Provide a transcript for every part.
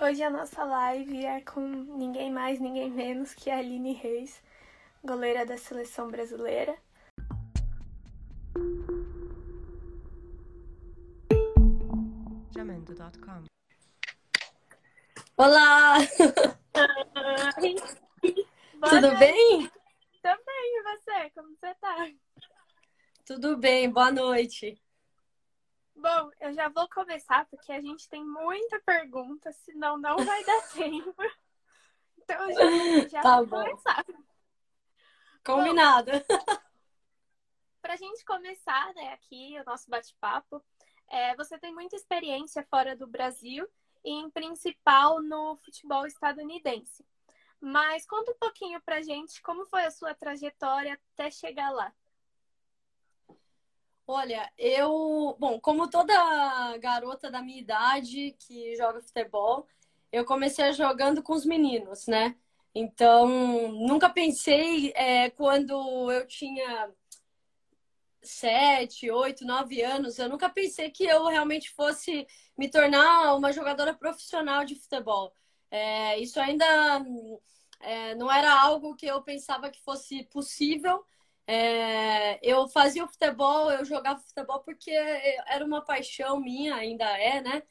Hoje a nossa live é com ninguém mais, ninguém menos que a Aline Reis, goleira da Seleção Brasileira. Olá! Tudo bem? Tudo bem, e você? Como você tá? Tudo bem, boa noite. Bom, eu já vou começar porque a gente tem muita pergunta, senão não vai dar tempo. Então eu já vou começar. Combinado. Bom, pra gente começar, né, aqui o nosso bate-papo, você tem muita experiência fora do Brasil e em principal no futebol estadunidense. Mas conta um pouquinho pra gente como foi a sua trajetória até chegar lá. Olha, bom, como toda garota da minha idade que joga futebol, eu comecei jogando com os meninos, né? Então, nunca pensei, quando eu tinha 7, 8, 9 anos, eu nunca pensei que eu realmente fosse me tornar uma jogadora profissional de futebol. Isso ainda não era algo que eu pensava que fosse possível. Eu fazia o futebol, eu jogava futebol porque era uma paixão minha, ainda é, né?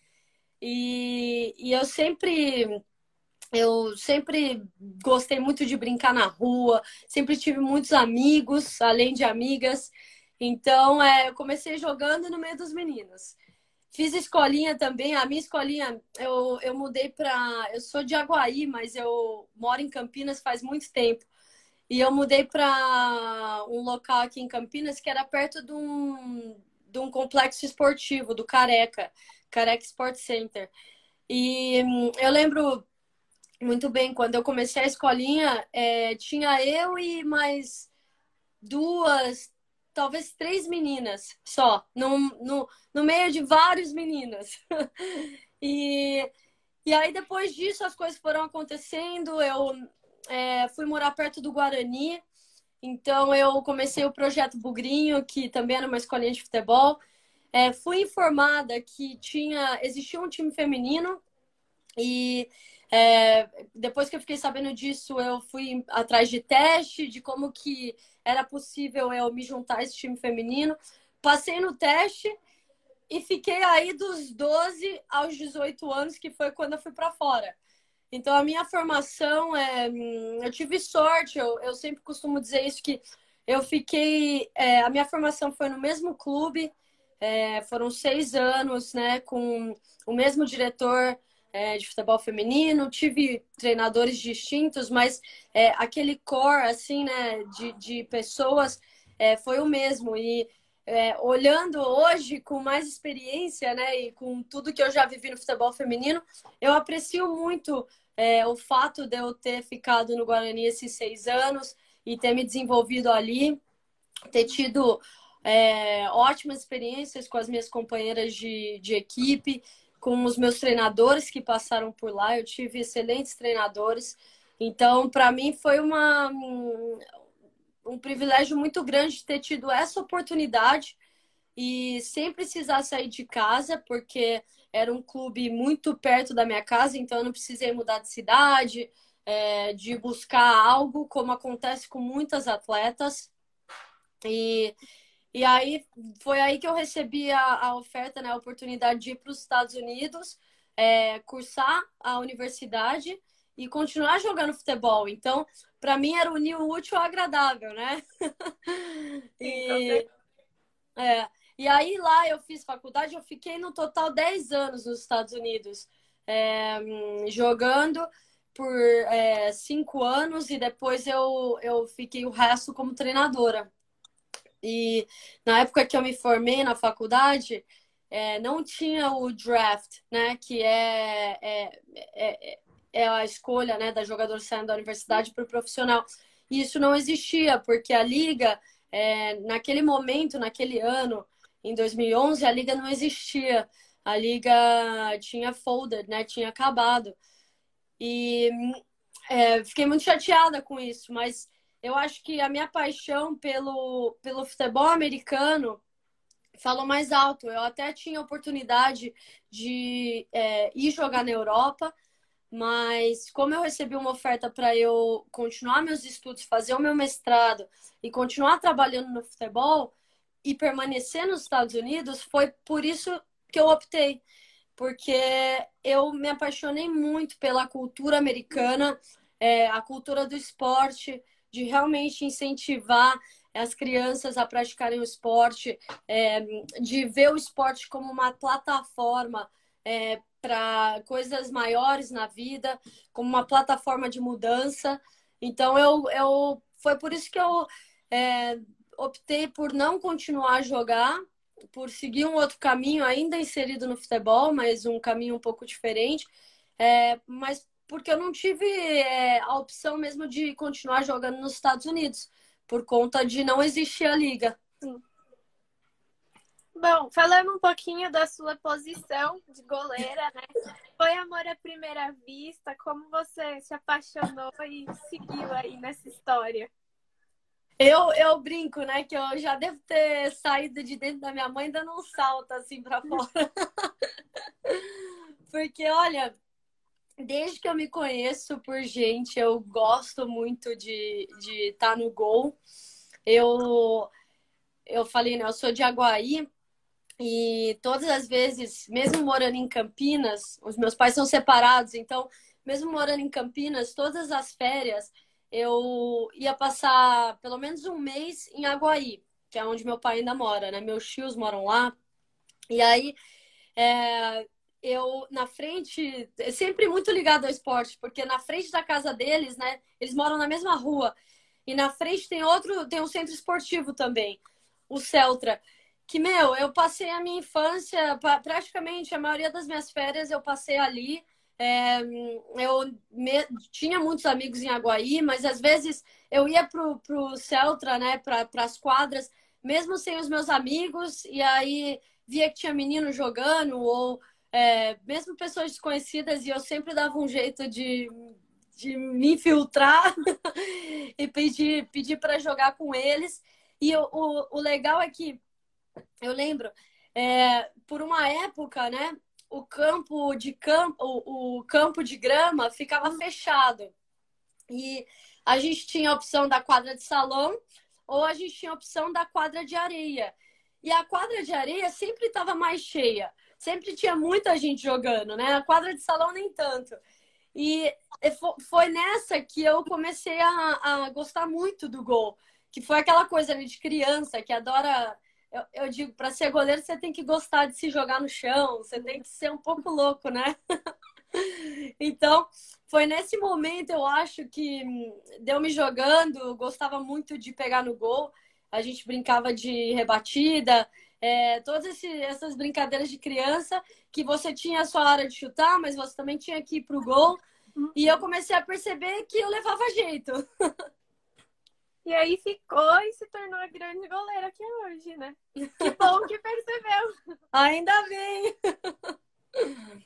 E eu sempre gostei muito de brincar na rua, sempre tive muitos amigos, além de amigas. Então, eu comecei jogando no meio dos meninos. Fiz escolinha também. A minha escolinha, eu mudei para... Eu sou de Aguaí, mas eu moro em Campinas faz muito tempo. E eu mudei para um local aqui em Campinas que era perto de um complexo esportivo, do Careca Sport Center. E eu lembro muito bem, quando eu comecei a escolinha, tinha eu e mais 2, talvez 3 meninas só, no meio de vários meninos. E aí, depois disso, as coisas foram acontecendo. Eu fui morar perto do Guarani, então eu comecei o projeto Bugrinho, que também era uma escolinha de futebol. Fui informada que existia um time feminino e... depois que eu fiquei sabendo disso, eu fui atrás de teste, de como que era possível eu me juntar a esse time feminino. Passei no teste e fiquei aí dos 12 aos 18 anos, que foi quando eu fui para fora. Então, a minha formação, eu tive sorte, eu sempre costumo dizer isso, que eu fiquei... a minha formação foi no mesmo clube, foram 6 anos, né, com o mesmo diretor de futebol feminino, tive treinadores distintos, mas aquele core, assim, né, de pessoas, foi o mesmo. E olhando hoje com mais experiência, né, e com tudo que eu já vivi no futebol feminino, eu aprecio muito o fato de eu ter ficado no Guarani esses 6 anos e ter me desenvolvido ali, ter tido ótimas experiências com as minhas companheiras de equipe, com os meus treinadores que passaram por lá. Eu tive excelentes treinadores. Então, para mim, foi um privilégio muito grande ter tido essa oportunidade e sem precisar sair de casa, porque era um clube muito perto da minha casa, então eu não precisei mudar de cidade, de buscar algo, como acontece com muitas atletas. E aí, foi aí que eu recebi a oferta, né, a oportunidade de ir para os Estados Unidos, cursar a universidade e continuar jogando futebol. Então, para mim, era unir o útil ao agradável, né? E aí, lá eu fiz faculdade, eu fiquei no total 10 anos nos Estados Unidos, jogando por 5 anos e depois eu fiquei o resto como treinadora. E na época que eu me formei na faculdade, não tinha o draft, né? Que é a escolha, né, da jogadora saindo da universidade para o profissional. E isso não existia, porque a Liga, naquele momento, naquele ano, em 2011, a Liga não existia. A Liga tinha folded, né? Tinha acabado. E fiquei muito chateada com isso, mas... Eu acho que a minha paixão pelo futebol americano falou mais alto. Eu até tinha oportunidade de ir jogar na Europa, Mas como eu recebi uma oferta para eu continuar meus estudos, fazer o meu mestrado e continuar trabalhando no futebol e permanecer nos Estados Unidos, foi por isso que eu optei. Porque eu me apaixonei muito pela cultura americana, a cultura do esporte, de realmente incentivar as crianças a praticarem o esporte, de ver o esporte como uma plataforma para coisas maiores na vida, como uma plataforma de mudança. Então, foi por isso que eu optei por não continuar a jogar, por seguir um outro caminho, ainda inserido no futebol, mas um caminho um pouco diferente, mas porque eu não tive a opção mesmo de continuar jogando nos Estados Unidos, por conta de não existir a liga. Bom, falando um pouquinho da sua posição de goleira, né? Foi amor à primeira vista, como você se apaixonou e seguiu aí nessa história? Eu brinco, né, que eu já devo ter saído de dentro da minha mãe dando um salto assim pra fora. Porque, olha, desde que eu me conheço por gente, eu gosto muito de estar no gol. Eu falei, né, eu sou de Aguaí e todas as vezes, mesmo morando em Campinas, os meus pais são separados, então, mesmo morando em Campinas, todas as férias eu ia passar pelo menos um mês em Aguaí, que é onde meu pai ainda mora, né? Meus tios moram lá. E aí, eu na frente, sempre muito ligado ao esporte, porque na frente da casa deles, né? Eles moram na mesma rua. E na frente tem um centro esportivo também, o Celtra. Que, meu, eu passei a minha infância, praticamente a maioria das minhas férias eu passei ali. Tinha muitos amigos em Aguaí, mas às vezes eu ia pro Celtra, né, para as quadras, mesmo sem os meus amigos, e aí via que tinha menino jogando, ou mesmo pessoas desconhecidas, e eu sempre dava um jeito de me infiltrar e pedir para jogar com eles. E o legal é que eu lembro, por uma época, né, o campo de grama ficava fechado. E a gente tinha a opção da quadra de salão ou a gente tinha a opção da quadra de areia. E a quadra de areia sempre estava mais cheia. Sempre tinha muita gente jogando, né? A quadra de salão nem tanto. E foi nessa que eu comecei a gostar muito do gol. Que foi aquela coisa de criança que adora... Eu digo, para ser goleiro, você tem que gostar de se jogar no chão, você tem que ser um pouco louco, né? Então, foi nesse momento, eu acho, que deu me jogando, eu gostava muito de pegar no gol, a gente brincava de rebatida, todas essas brincadeiras de criança, que você tinha a sua hora de chutar, mas você também tinha que ir pro gol, e eu comecei a perceber que eu levava jeito. E aí ficou e se tornou a grande goleira aqui hoje, né? Que bom que percebeu! Ainda bem!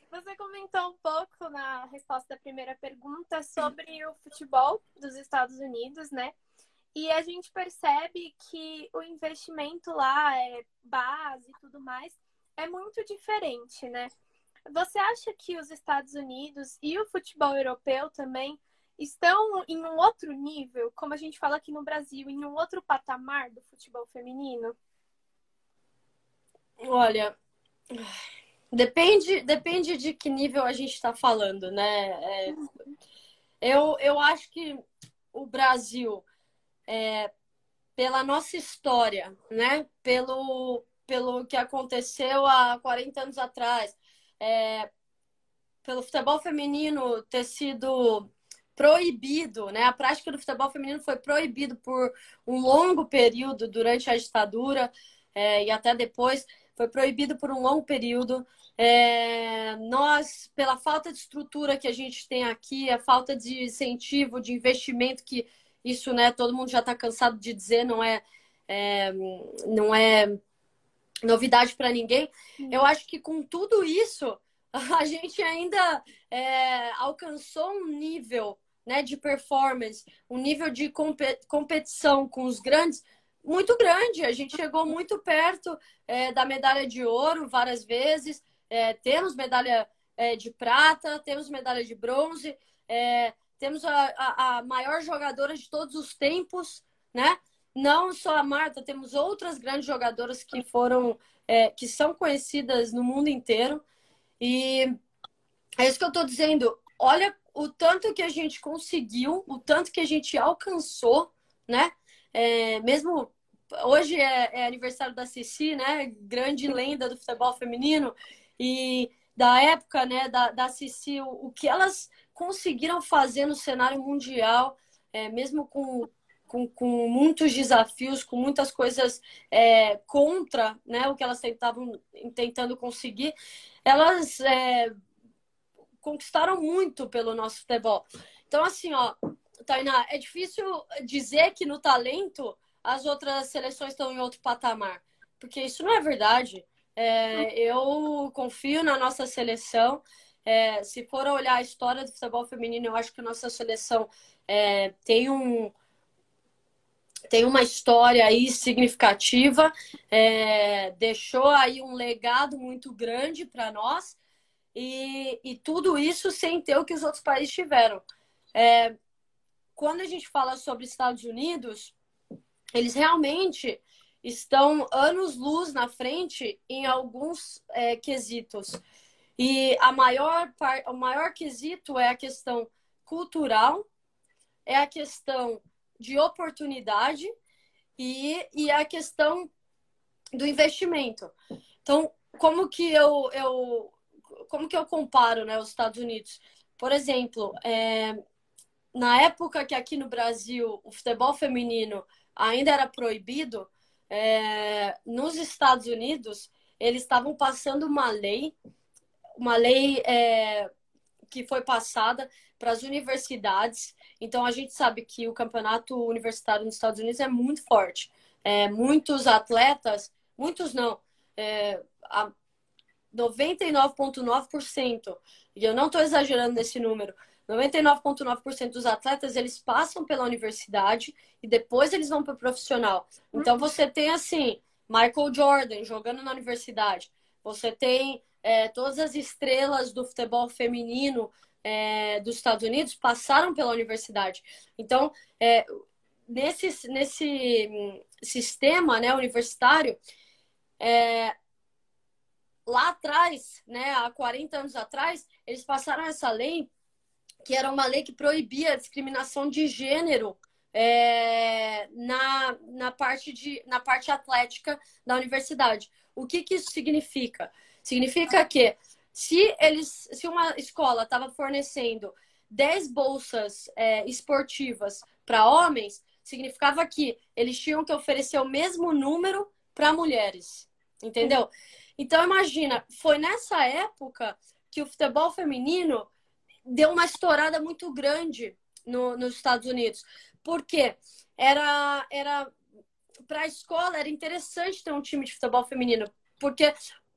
Você comentou um pouco na resposta da primeira pergunta sobre o futebol dos Estados Unidos, né? E a gente percebe que o investimento lá, base e tudo mais, é muito diferente, né? Você acha que os Estados Unidos e o futebol europeu também estão em um outro nível, como a gente fala aqui no Brasil, em um outro patamar do futebol feminino? Olha, depende de que nível a gente está falando, né? Eu acho que o Brasil, pela nossa história, né? Pelo que aconteceu há 40 anos atrás, pelo futebol feminino ter sido proibido, né? A prática do futebol feminino foi proibido por um longo período durante a ditadura, e até depois foi proibido por um longo período. Nós, pela falta de estrutura que a gente tem aqui, a falta de incentivo, de investimento, que isso, né, todo mundo já está cansado de dizer, não é novidade para ninguém. Eu acho que com tudo isso a gente ainda alcançou um nível, né, de performance, um nível de competição com os grandes muito grande. A gente chegou muito perto da medalha de ouro várias vezes, temos medalha de prata, temos medalha de bronze, temos a maior jogadora de todos os tempos, né? Não só a Marta, temos outras grandes jogadoras que foram, que são conhecidas no mundo inteiro. E é isso que eu estou dizendo. Olha o tanto que a gente conseguiu, o tanto que a gente alcançou, né? Mesmo hoje é aniversário da Sissi, né? Grande lenda do futebol feminino. E da época, né, da Sissi, o que elas conseguiram fazer no cenário mundial, mesmo com muitos desafios, com muitas coisas contra, né, o que elas estavam tentando conseguir, elas conquistaram muito pelo nosso futebol. Então, assim, ó, Tainá, é difícil dizer que no talento as outras seleções estão em outro patamar, porque isso não é verdade. Eu confio na nossa seleção. Se for olhar a história do futebol feminino, eu acho que a nossa seleção tem uma história aí significativa, deixou aí um legado muito grande para nós, e tudo isso sem ter o que os outros países tiveram. Quando a gente fala sobre Estados Unidos, eles realmente estão anos-luz na frente em alguns quesitos. E o maior quesito é a questão cultural, é a questão de oportunidade e a questão do investimento. Então, como que eu comparo, né, os Estados Unidos? Por exemplo, na época que aqui no Brasil o futebol feminino ainda era proibido, nos Estados Unidos eles estavam passando uma lei que foi passada para as universidades. Então, a gente sabe que o campeonato universitário nos Estados Unidos é muito forte. Muitos atletas, muitos não, 99,9%, e eu não estou exagerando nesse número, 99,9% dos atletas, eles passam pela universidade e depois eles vão para o profissional. Então, você tem, assim, Michael Jordan jogando na universidade, você tem todas as estrelas do futebol feminino dos Estados Unidos passaram pela universidade. Então, nesse sistema, né, universitário, lá atrás, né, há 40 anos atrás, eles passaram essa lei, que era uma lei que proibia a discriminação de gênero na parte atlética da universidade. O que que isso significa? Significa que se uma escola estava fornecendo 10 bolsas esportivas para homens, significava que eles tinham que oferecer o mesmo número para mulheres, entendeu? Então, imagina, foi nessa época que o futebol feminino deu uma estourada muito grande nos Estados Unidos, porque para a escola era interessante ter um time de futebol feminino, porque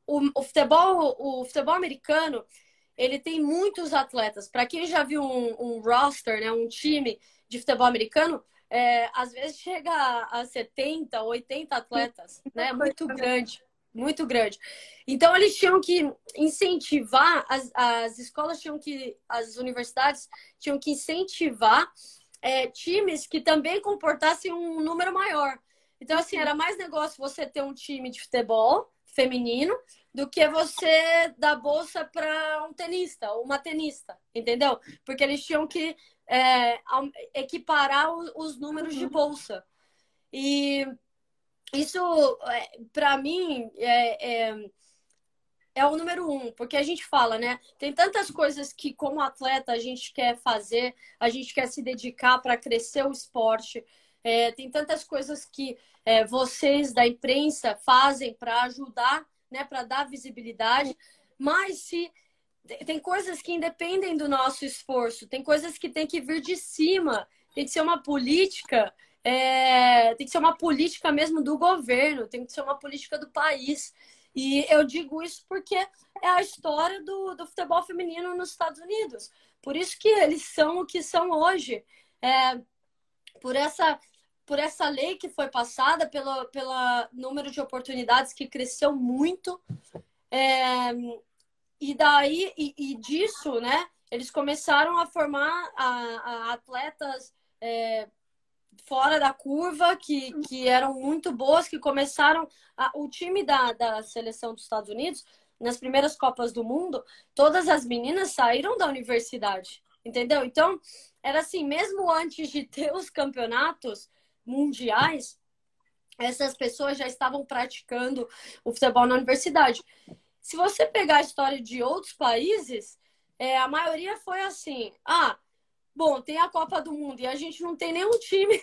o futebol americano, ele tem muitos atletas. Para quem já viu um roster, né, um time de futebol americano, às vezes chega a 70, 80 atletas, né? Muito grande, muito grande. Então, eles tinham que incentivar, as escolas tinham que, as universidades tinham que incentivar times que também comportassem um número maior. Então, assim, era mais negócio você ter um time de futebol feminino do que você dar bolsa para um tenista ou uma tenista, entendeu? Porque eles tinham que equiparar os números de bolsa. E isso, para mim, é o número 1, porque a gente fala, né? Tem tantas coisas que, como atleta, a gente quer fazer, a gente quer se dedicar para crescer o esporte. Tem tantas coisas que vocês da imprensa fazem para ajudar, né, para dar visibilidade, mas se tem coisas que independem do nosso esforço, tem coisas que tem que vir de cima, tem que ser uma política, tem que ser uma política mesmo do governo, tem que ser uma política do país. E eu digo isso porque é a história do futebol feminino nos Estados Unidos, por isso que eles são o que são hoje, por essa lei que foi passada, pelo número de oportunidades que cresceu muito, E daí, disso, né, eles começaram a formar a atletas fora da curva, que eram muito boas, que começaram... O time da seleção dos Estados Unidos, nas primeiras Copas do Mundo, todas as meninas saíram da universidade, entendeu? Então, era assim, mesmo antes de ter os campeonatos mundiais, essas pessoas já estavam praticando o futebol na universidade. Se você pegar a história de outros países, a maioria foi assim, bom, tem a Copa do Mundo e a gente não tem nenhum time,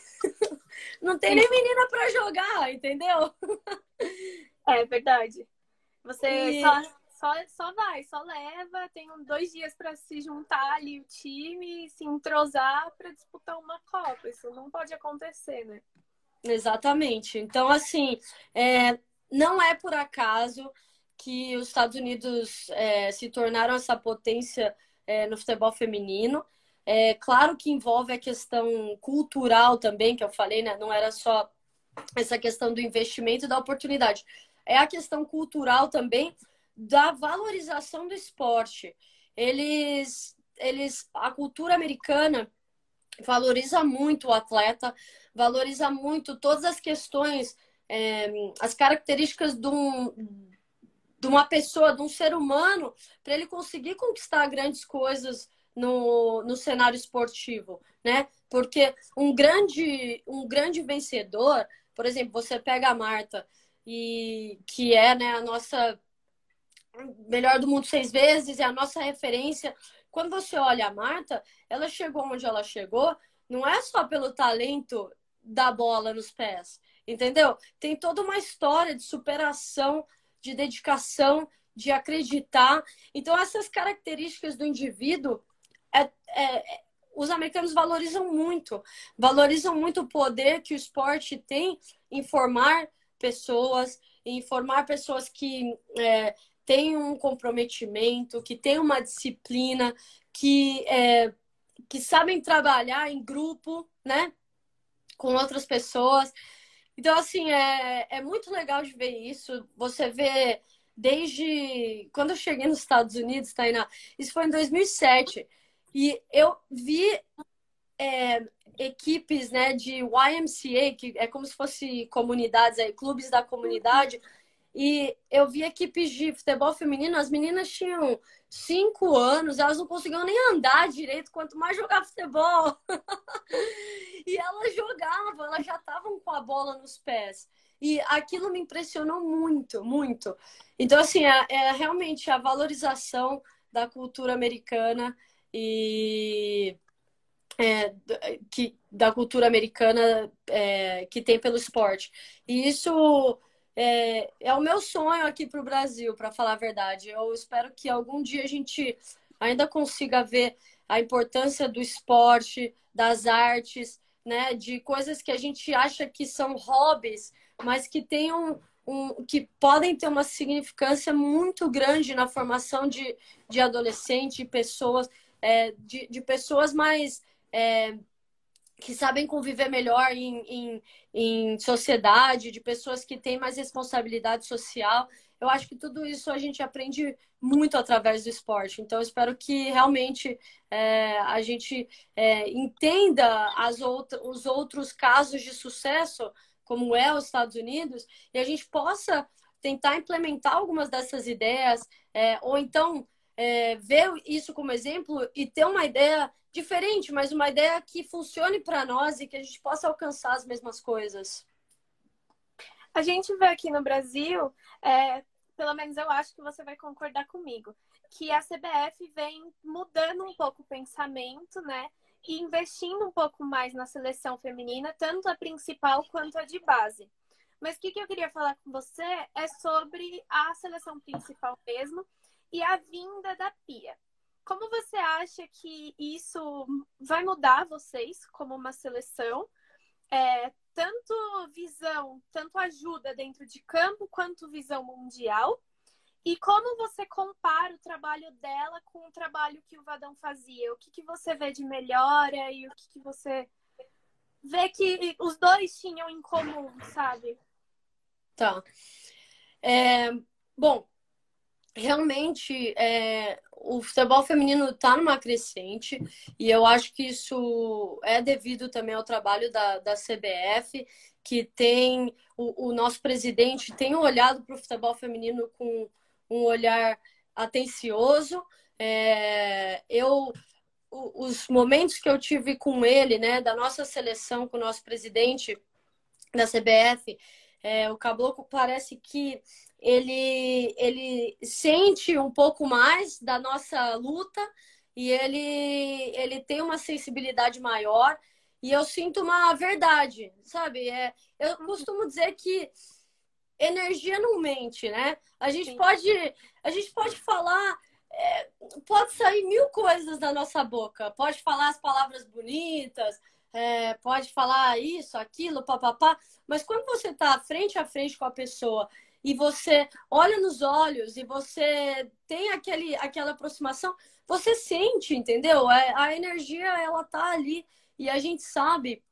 não tem nem menina para jogar, entendeu? É verdade. Você só vai, só leva, tem 2 dias para se juntar ali o time, se entrosar para disputar uma Copa. Isso não pode acontecer, né? Exatamente. Então, assim, não é por acaso que os Estados Unidos se tornaram essa potência no futebol feminino. É claro que envolve a questão cultural também, que eu falei, né? Não era só essa questão do investimento e da oportunidade. É a questão cultural também da valorização do esporte. A cultura americana valoriza muito o atleta, valoriza muito todas as questões, as características de uma pessoa, de um ser humano, para ele conseguir conquistar grandes coisas no cenário esportivo, né? Porque um grande vencedor, por exemplo, você pega a Marta, que é, né, a nossa melhor do mundo 6 vezes, é a nossa referência. Quando você olha a Marta, ela chegou onde ela chegou, não é só pelo talento da bola nos pés, entendeu? Tem toda uma história de superação, de dedicação, de acreditar. Então, essas características do indivíduo, os americanos valorizam muito o poder que o esporte tem em formar pessoas, que têm um comprometimento, que têm uma disciplina, que sabem trabalhar em grupo, né, com outras pessoas. Então, assim, é muito legal de ver isso. Você vê desde quando eu cheguei nos Estados Unidos, Tainá, isso foi em 2007, e eu vi equipes, né, de YMCA, que é como se fosse comunidades, clubes da comunidade, e eu vi equipes de futebol feminino. As meninas tinham 5 anos, elas não conseguiam nem andar direito, quanto mais jogar futebol. E elas jogavam, elas já estavam com a bola nos pés. E aquilo me impressionou muito, muito. Então, assim, é realmente a valorização da cultura americana que tem pelo esporte. E isso é o meu sonho aqui para o Brasil, para falar a verdade. Eu espero que algum dia a gente ainda consiga ver a importância do esporte, das artes, né, de coisas que a gente acha que são hobbies, mas que tem que podem ter uma significância muito grande na formação de adolescentes, de pessoas, pessoas mais que sabem conviver melhor em sociedade, de pessoas que têm mais responsabilidade social. Eu acho que tudo isso a gente aprende muito através do esporte. Então, eu espero que realmente a gente entenda os outros casos de sucesso, como é os Estados Unidos, e a gente possa tentar implementar algumas dessas ideias, ou então ver isso como exemplo e ter uma ideia diferente, mas uma ideia que funcione para nós e que a gente possa alcançar as mesmas coisas. A gente vê aqui no Brasil, pelo menos eu acho que você vai concordar comigo, que a CBF vem mudando um pouco o pensamento, né? E investindo um pouco mais na seleção feminina, tanto a principal quanto a de base. Mas o que eu queria falar com você é sobre a seleção principal mesmo e a vinda da Pia. Como você acha que isso vai mudar vocês como uma seleção? Tanto visão, tanto ajuda dentro de campo, quanto visão mundial. E como você compara o trabalho dela com o trabalho que o Vadão fazia? O que você vê de melhora e o que você vê que os dois tinham em comum, sabe? Tá. Bom, realmente o futebol feminino está numa crescente e eu acho que isso é devido também ao trabalho da CBF, que tem o nosso presidente tem olhado para o futebol feminino com um olhar atencioso. Os momentos que eu tive com ele, né, da nossa seleção, com o nosso presidente da CBF, o Cabloco parece que ele sente um pouco mais da nossa luta e ele tem uma sensibilidade maior e eu sinto uma verdade, sabe? Eu costumo dizer que energia não mente, né? A gente pode falar... pode sair mil coisas da nossa boca, pode falar as palavras bonitas, pode falar isso, aquilo, papapá, mas quando você está frente a frente com a pessoa e você olha nos olhos e você tem aquela aproximação, você sente, entendeu? A energia, ela tá ali e a gente sabe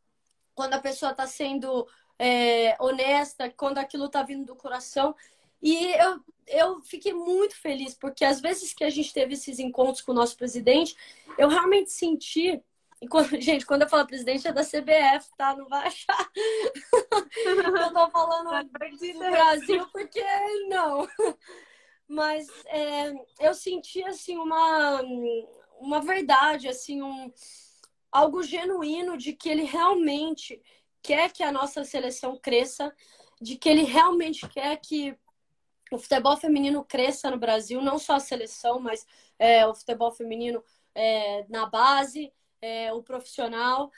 quando a pessoa está sendo honesta, quando aquilo está vindo do coração. E eu fiquei muito feliz, porque às vezes que a gente teve esses encontros com o nosso presidente, eu realmente senti... E quando eu falo presidente é da CBF, tá? Não vai achar. Eu tô falando do Brasil, porque não. Mas eu senti, assim, uma verdade, assim, algo genuíno de que ele realmente quer que a nossa seleção cresça, de que ele realmente quer que o futebol feminino cresça no Brasil, não só a seleção, mas o futebol feminino na base, o profissional.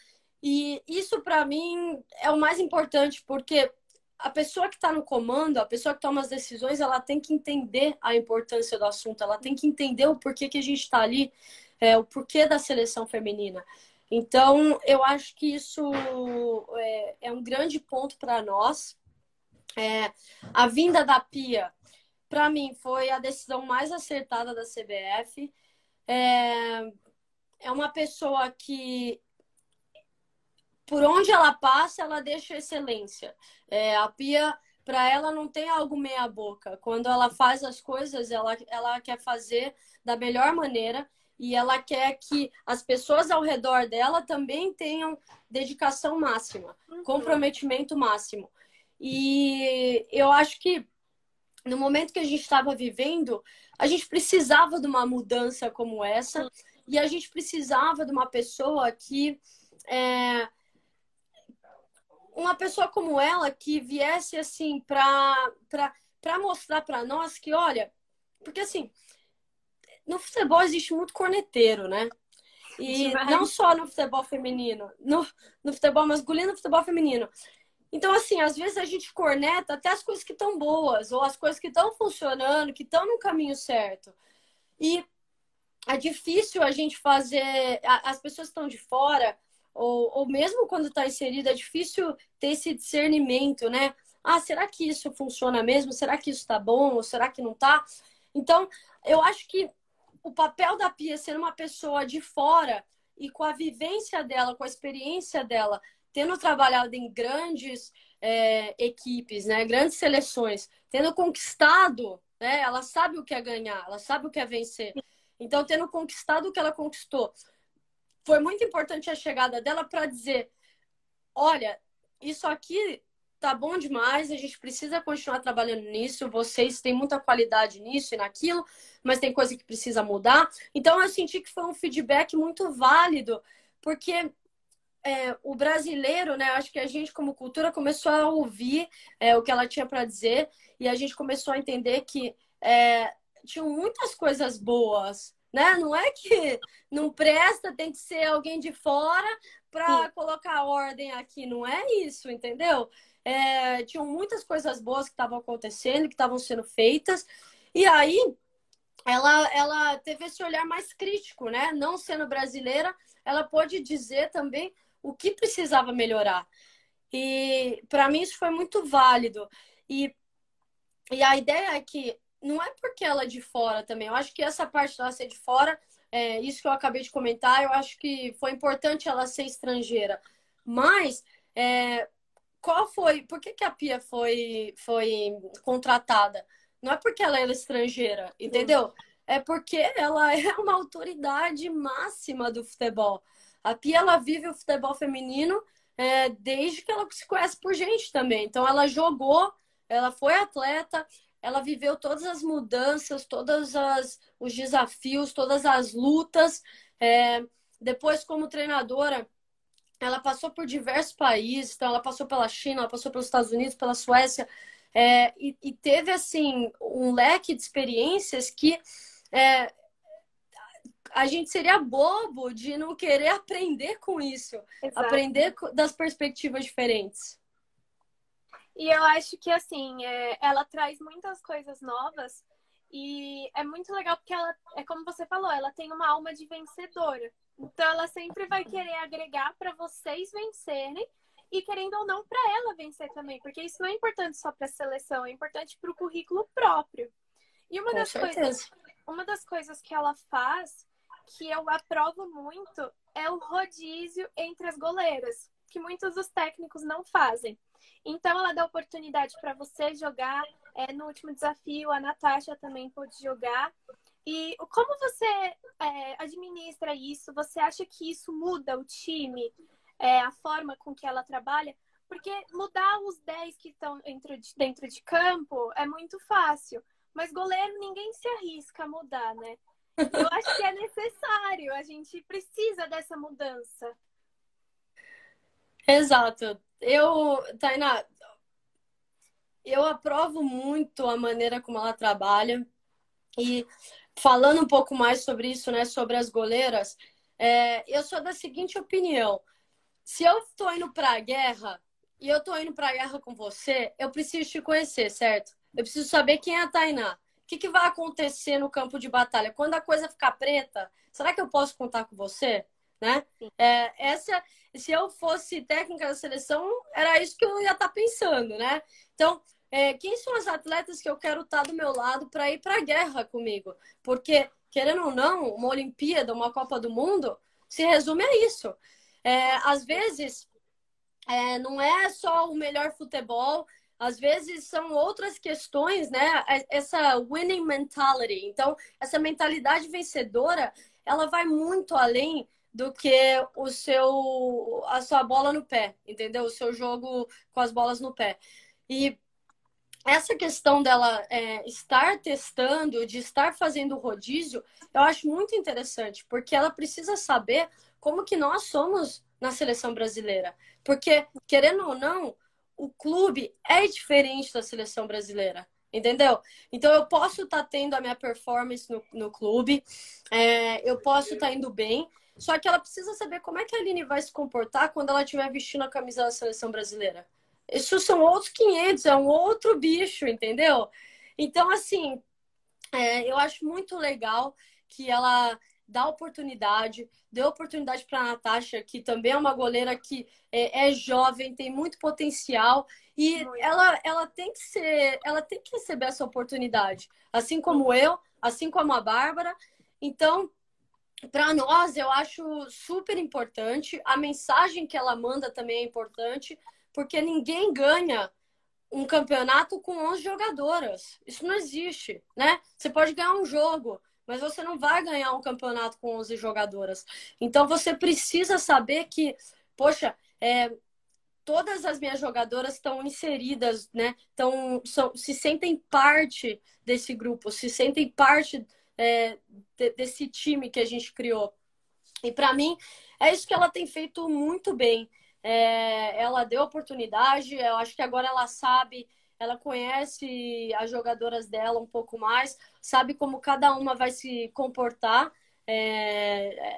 E isso, para mim, é o mais importante, porque a pessoa que está no comando, a pessoa que toma as decisões, ela tem que entender a importância do assunto, ela tem que entender o porquê que a gente está ali, o porquê da seleção feminina. Então, eu acho que isso é um grande ponto para nós. A vinda da Pia, para mim, foi a decisão mais acertada da CBF. É uma pessoa que, por onde ela passa, ela deixa excelência. A Pia, para ela, não tem algo meia boca. Quando ela faz as coisas, ela quer fazer da melhor maneira e ela quer que as pessoas ao redor dela também tenham dedicação máxima, comprometimento máximo. E eu acho que no momento que a gente estava vivendo, a gente precisava de uma mudança como essa e a gente precisava de uma pessoa que... uma pessoa como ela que viesse assim para mostrar para nós que, olha... Porque assim, no futebol existe muito corneteiro, né? E não só no futebol feminino, no futebol masculino e no futebol feminino. Então, assim, às vezes a gente corneta até as coisas que estão boas ou as coisas que estão funcionando, que estão no caminho certo. E é difícil a gente fazer... As pessoas que estão de fora ou mesmo quando está inserida, é difícil ter esse discernimento, né? Ah, será que isso funciona mesmo? Será que isso está bom? Ou será que não está? Então, eu acho que o papel da Pia ser uma pessoa de fora e com a vivência dela, com a experiência dela... tendo trabalhado em grandes equipes, né, grandes seleções, tendo conquistado, né, ela sabe o que é ganhar, ela sabe o que é vencer. Então, tendo conquistado o que ela conquistou, foi muito importante a chegada dela para dizer, olha, isso aqui tá bom demais, a gente precisa continuar trabalhando nisso, vocês têm muita qualidade nisso e naquilo, mas tem coisa que precisa mudar. Então, eu senti que foi um feedback muito válido, porque... o brasileiro, né? Acho que a gente, como cultura, começou a ouvir o que ela tinha para dizer e a gente começou a entender que tinham muitas coisas boas, né? Não é que não presta, tem que ser alguém de fora para colocar ordem aqui, não é isso, entendeu? Tinham muitas coisas boas que estavam acontecendo, que estavam sendo feitas e aí ela teve esse olhar mais crítico, né? Não sendo brasileira, ela pôde dizer também o que precisava melhorar. E para mim isso foi muito válido. E a ideia é que não é porque ela é de fora também. Eu acho que essa parte dela ser de fora, isso que eu acabei de comentar, eu acho que foi importante ela ser estrangeira. Mas qual foi... Por que a Pia foi contratada? Não é porque ela é estrangeira, entendeu? É porque ela é uma autoridade máxima do futebol. A Pia, ela vive o futebol feminino desde que ela se conhece por gente também. Então, ela jogou, ela foi atleta, ela viveu todas as mudanças, todos os desafios, todas as lutas. Depois, como treinadora, ela passou por diversos países. Então, ela passou pela China, ela passou pelos Estados Unidos, pela Suécia. E teve, assim, um leque de experiências que... a gente seria bobo de não querer aprender com isso. Exato. Aprender das perspectivas diferentes. E eu acho que, assim, ela traz muitas coisas novas e é muito legal porque ela, como você falou, ela tem uma alma de vencedora. Então, ela sempre vai querer agregar para vocês vencerem e, querendo ou não, para ela vencer também. Porque isso não é importante só para a seleção, é importante para o currículo próprio. E uma das coisas que ela faz... que eu aprovo muito, é o rodízio entre as goleiras, que muitos dos técnicos não fazem. Então, ela dá oportunidade para você jogar. No último desafio, a Natasha também pôde jogar. E como você administra isso? Você acha que isso muda o time, a forma com que ela trabalha? Porque mudar os 10 que estão dentro de campo é muito fácil. Mas goleiro, ninguém se arrisca a mudar, né? Eu acho que é necessário, a gente precisa dessa mudança. Exato. Tainá, eu aprovo muito a maneira como ela trabalha. E falando um pouco mais sobre isso, né, sobre as goleiras, eu sou da seguinte opinião. Se eu tô indo pra guerra, e eu tô indo pra guerra com você, eu preciso te conhecer, certo? Eu preciso saber quem é a Tainá. O que vai acontecer no campo de batalha? Quando a coisa ficar preta, será que eu posso contar com você? Né? Se eu fosse técnica da seleção, era isso que eu ia estar pensando, né? Então, quem são as atletas que eu quero estar do meu lado para ir para a guerra comigo? Porque, querendo ou não, uma Olimpíada, uma Copa do Mundo, se resume a isso. Às vezes, não é só o melhor futebol... Às vezes são outras questões, né? Essa winning mentality. Então, essa mentalidade vencedora, ela vai muito além do que a sua bola no pé, entendeu? O seu jogo com as bolas no pé. E essa questão dela estar testando, de estar fazendo rodízio, eu acho muito interessante, porque ela precisa saber como que nós somos na seleção brasileira. Porque, querendo ou não, o clube é diferente da seleção brasileira, entendeu? Então, eu posso estar tendo a minha performance no clube, eu posso estar indo bem, só que ela precisa saber como é que a Aline vai se comportar quando ela estiver vestindo a camisa da seleção brasileira. Isso são outros 500, é um outro bicho, entendeu? Então, assim, eu acho muito legal que ela... deu oportunidade para a Natasha, que também é uma goleira que é jovem, tem muito potencial, e ela tem que receber essa oportunidade, assim como eu, assim como a Bárbara. Então, para nós, eu acho super importante, a mensagem que ela manda também é importante, porque ninguém ganha um campeonato com 11 jogadoras, isso não existe, né? Você pode ganhar um jogo, mas você não vai ganhar um campeonato com 11 jogadoras. Então, você precisa saber que, poxa, todas as minhas jogadoras estão inseridas, né? Se sentem parte desse grupo, se sentem parte desse time que a gente criou. E, para mim, é isso que ela tem feito muito bem. Ela deu oportunidade, eu acho que agora ela sabe... Ela conhece as jogadoras dela um pouco mais, sabe como cada uma vai se comportar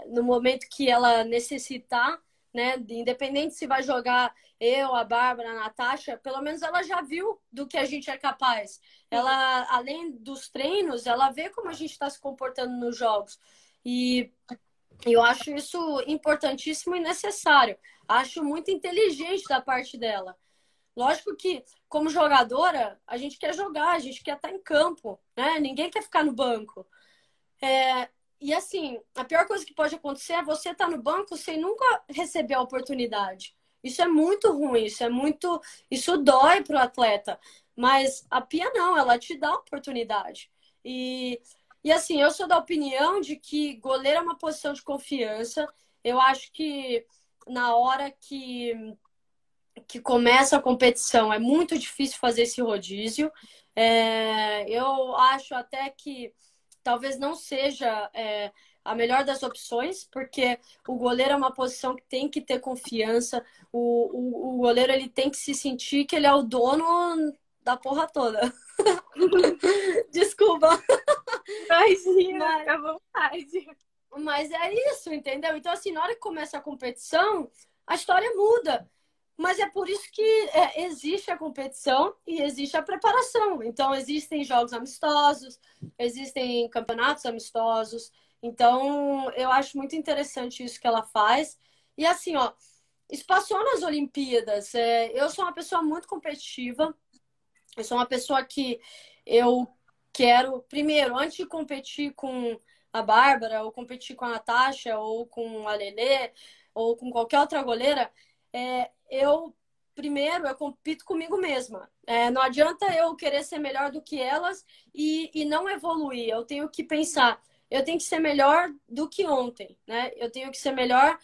no momento que ela necessitar, né? Independente se vai jogar eu, a Bárbara, a Natasha, pelo menos ela já viu do que a gente é capaz. Ela, além dos treinos, ela vê como a gente está se comportando nos jogos. E eu acho isso importantíssimo e necessário. Acho muito inteligente da parte dela. Lógico que, como jogadora, a gente quer jogar, a gente quer estar em campo, né? Ninguém quer ficar no banco. E, assim, a pior coisa que pode acontecer é você estar no banco sem nunca receber a oportunidade. Isso é muito ruim, isso é muito... Isso dói pro atleta. Mas a Pia não, ela te dá oportunidade. E assim, eu sou da opinião de que goleiro é uma posição de confiança. Eu acho que na hora que começa a competição é muito difícil fazer esse rodízio. Eu acho até que talvez não seja a melhor das opções, porque o goleiro é uma posição que tem que ter confiança. O goleiro ele tem que se sentir que ele é o dono da porra toda. Desculpa. Imagina, fica à vontade. Mas é isso, entendeu? Então, assim, na hora que começa a competição, a história muda. Mas é por isso que existe a competição e existe a preparação. Então, existem jogos amistosos, existem campeonatos amistosos. Então, eu acho muito interessante isso que ela faz. E assim, ó, isso passou nas Olimpíadas. Eu sou uma pessoa muito competitiva. Eu sou uma pessoa que eu quero, primeiro, antes de competir com a Bárbara, ou competir com a Natasha, ou com a Lelê, ou com qualquer outra goleira, eu compito comigo mesma. Não adianta eu querer ser melhor do que elas e não evoluir. Eu tenho que pensar, eu tenho que ser melhor do que ontem, né? Eu tenho que ser melhor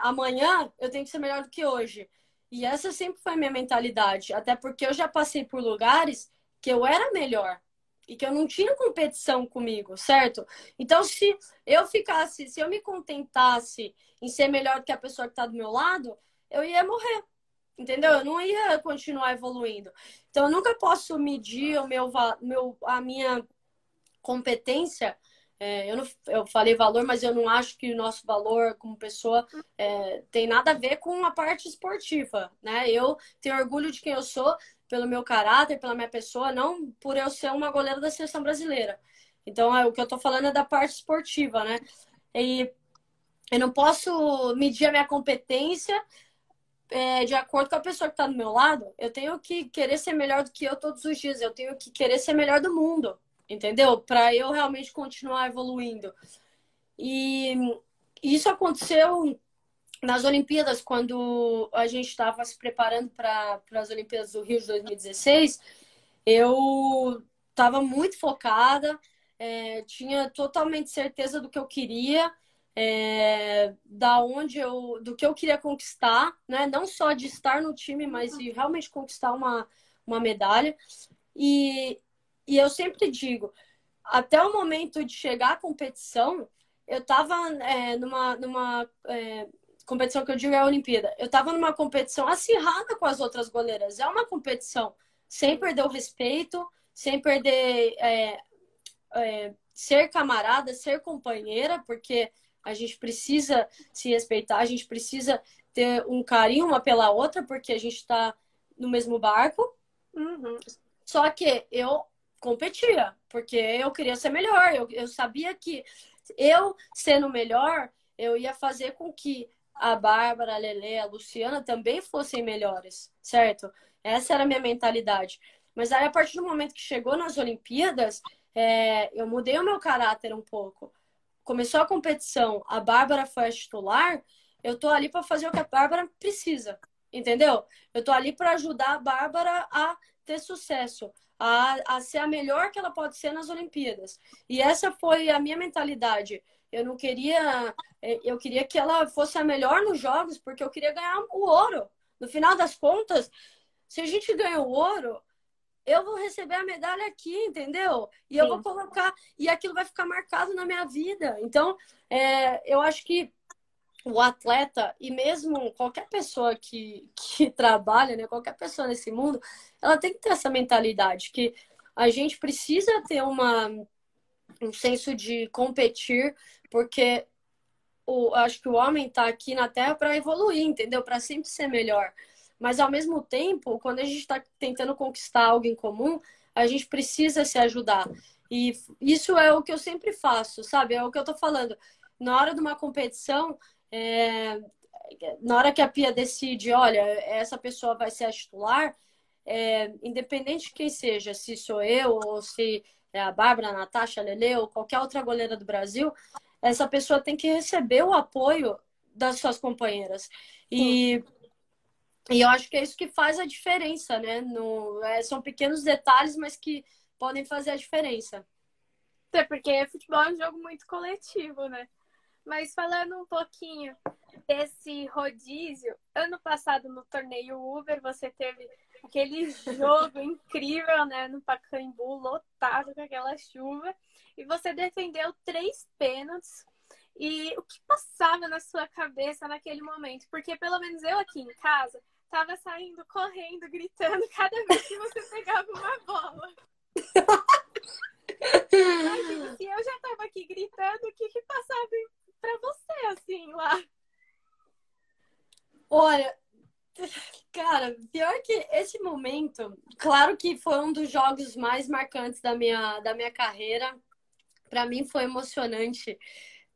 amanhã, eu tenho que ser melhor do que hoje. E essa sempre foi a minha mentalidade, até porque eu já passei por lugares que eu era melhor e que eu não tinha competição comigo, certo? Então, se eu me contentasse em ser melhor do que a pessoa que está do meu lado, eu ia morrer, entendeu? Eu não ia continuar evoluindo. Então, eu nunca posso medir a minha competência. Eu falei valor, mas eu não acho que o nosso valor como pessoa tem nada a ver com a parte esportiva, né? Eu tenho orgulho de quem eu sou, pelo meu caráter, pela minha pessoa, não por eu ser uma goleira da Seleção Brasileira. Então, o que eu tô falando é da parte esportiva, né? E eu não posso medir a minha competência de acordo com a pessoa que tá do meu lado. Eu tenho que querer ser melhor do que eu todos os dias. Eu tenho que querer ser melhor do mundo. Entendeu? Para eu realmente continuar evoluindo. E isso aconteceu nas Olimpíadas, quando a gente estava se preparando para as Olimpíadas do Rio de 2016. Eu estava muito focada, tinha totalmente certeza do que eu queria, do que eu queria conquistar, né? Não só de estar no time, mas de realmente conquistar uma medalha. E eu sempre digo, até o momento de chegar à competição, eu estava numa competição que eu digo é a Olimpíada. Eu estava numa competição acirrada com as outras goleiras. É uma competição sem perder o respeito, sem perder ser camarada, ser companheira, porque a gente precisa se respeitar, a gente precisa ter um carinho uma pela outra, porque a gente está no mesmo barco. Uhum. Só que eu competia, porque eu queria ser melhor. Eu sabia que eu sendo melhor, eu ia fazer com que a Bárbara, a Lelê, a Luciana também fossem melhores, certo? Essa era a minha mentalidade. Mas aí, a partir do momento que chegou nas Olimpíadas, eu mudei o meu caráter um pouco. Começou a competição, a Bárbara foi a titular, eu tô ali para fazer o que a Bárbara precisa, entendeu? Eu tô ali para ajudar a Bárbara a ter sucesso, a ser a melhor que ela pode ser nas Olimpíadas. E essa foi a minha mentalidade. Eu queria que ela fosse a melhor nos jogos, porque eu queria ganhar o ouro. No final das contas, se a gente ganha o ouro, eu vou receber a medalha aqui, entendeu? E eu vou colocar, e aquilo vai ficar marcado na minha vida. Então, eu acho que o atleta, e mesmo qualquer pessoa que trabalha, né? Qualquer pessoa nesse mundo, ela tem que ter essa mentalidade, que a gente precisa ter um senso de competir, porque acho que o homem está aqui na Terra para evoluir, entendeu? Para sempre ser melhor. Mas, ao mesmo tempo, quando a gente está tentando conquistar algo em comum, a gente precisa se ajudar. E isso é o que eu sempre faço, sabe? É o que eu tô falando. Na hora de uma competição... na hora que a Pia decide, olha, essa pessoa vai ser a titular, independente de quem seja, se sou eu ou se é a Bárbara, a Natasha, a Lelê ou qualquer outra goleira do Brasil, essa pessoa tem que receber o apoio das suas companheiras. E E eu acho que é isso que faz a diferença, né? São pequenos detalhes, mas que podem fazer a diferença. Até porque futebol é um jogo muito coletivo, né? Mas falando um pouquinho desse rodízio, ano passado no torneio Uber você teve aquele jogo incrível, né? No Pacaembu, lotado com aquela chuva. E você defendeu 3 pênaltis. E o que passava na sua cabeça naquele momento? Porque pelo menos eu aqui em casa tava saindo, correndo, gritando cada vez que você pegava uma bola. Mas, se eu já tava aqui gritando, o que que passava pra você, assim, lá? Olha, cara, pior que esse momento, claro que foi um dos jogos mais marcantes da minha carreira. Pra mim foi emocionante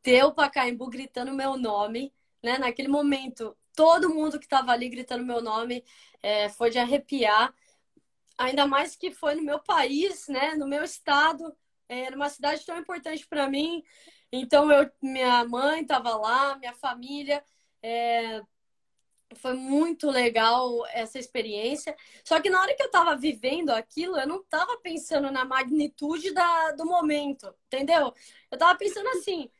ter o Pacaembu gritando meu nome, né? Naquele momento, todo mundo que estava ali gritando meu nome, foi de arrepiar. Ainda mais que foi no meu país, né? No meu estado, numa cidade tão importante para mim. Então, minha mãe estava lá, minha família. Foi muito legal essa experiência. Só que na hora que eu estava vivendo aquilo, eu não estava pensando na magnitude do momento, entendeu? Eu estava pensando assim...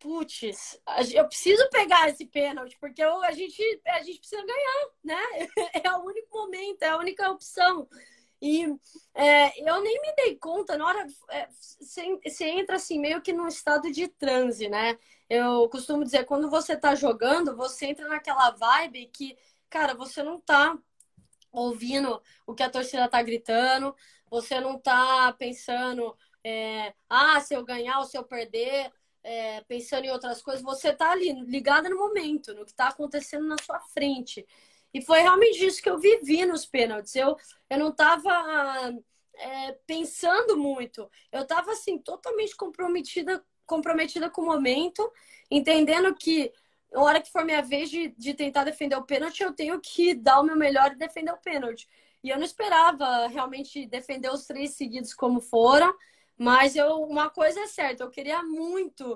Putz, eu preciso pegar esse pênalti, porque a gente precisa ganhar, né? É o único momento, é a única opção. E eu nem me dei conta, na hora você entra assim, meio que num estado de transe, né? Eu costumo dizer, quando você tá jogando, você entra naquela vibe que, cara, você não tá ouvindo o que a torcida tá gritando, você não tá pensando, se eu ganhar ou se eu perder... pensando em outras coisas, você tá ali ligada no momento, no que tá acontecendo na sua frente. E foi realmente isso que eu vivi nos pênaltis. Eu não tava pensando muito. Eu tava, assim, totalmente comprometida com o momento, entendendo que na hora que for minha vez de tentar defender o pênalti, eu tenho que dar o meu melhor e defender o pênalti. E eu não esperava realmente defender os 3 seguidos como foram. Mas uma coisa é certa, eu queria muito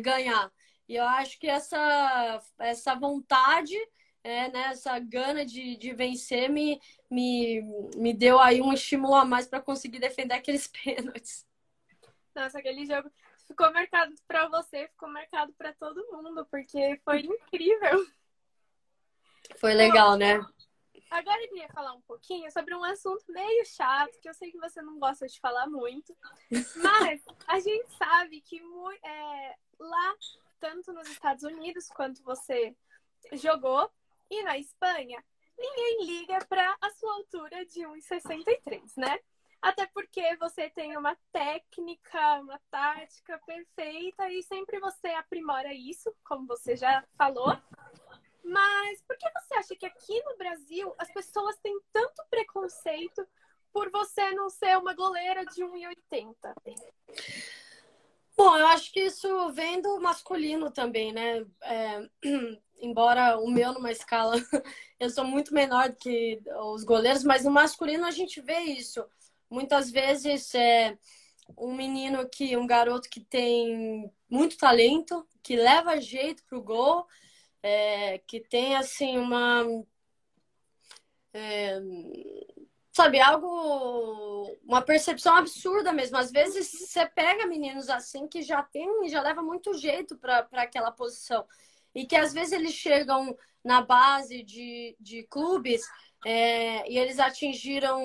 ganhar. E eu acho que essa vontade, né, essa gana de vencer me deu aí um estímulo a mais para conseguir defender aqueles pênaltis. Nossa, aquele jogo ficou marcado para você, ficou marcado para todo mundo, porque foi incrível. Foi legal, né? Agora eu queria falar um pouquinho sobre um assunto meio chato, que eu sei que você não gosta de falar muito, mas a gente sabe que lá, tanto nos Estados Unidos, quanto você jogou, e na Espanha, ninguém liga para a sua altura de 1,63, né? Até porque você tem uma técnica, uma tática perfeita e sempre você aprimora isso, como você já falou. Mas por que você acha que aqui no Brasil as pessoas têm tanto preconceito por você não ser uma goleira de 1,80? Bom, eu acho que isso vem do masculino também, né? Embora o meu, numa escala, eu sou muito menor do que os goleiros, mas no masculino a gente vê isso. Muitas vezes um garoto que tem muito talento, que leva jeito pro gol... que tem, assim, uma... sabe, algo... Uma percepção absurda mesmo. Às vezes, você pega meninos assim que já leva muito jeito para aquela posição. E que, às vezes, eles chegam na base de clubes e eles atingiram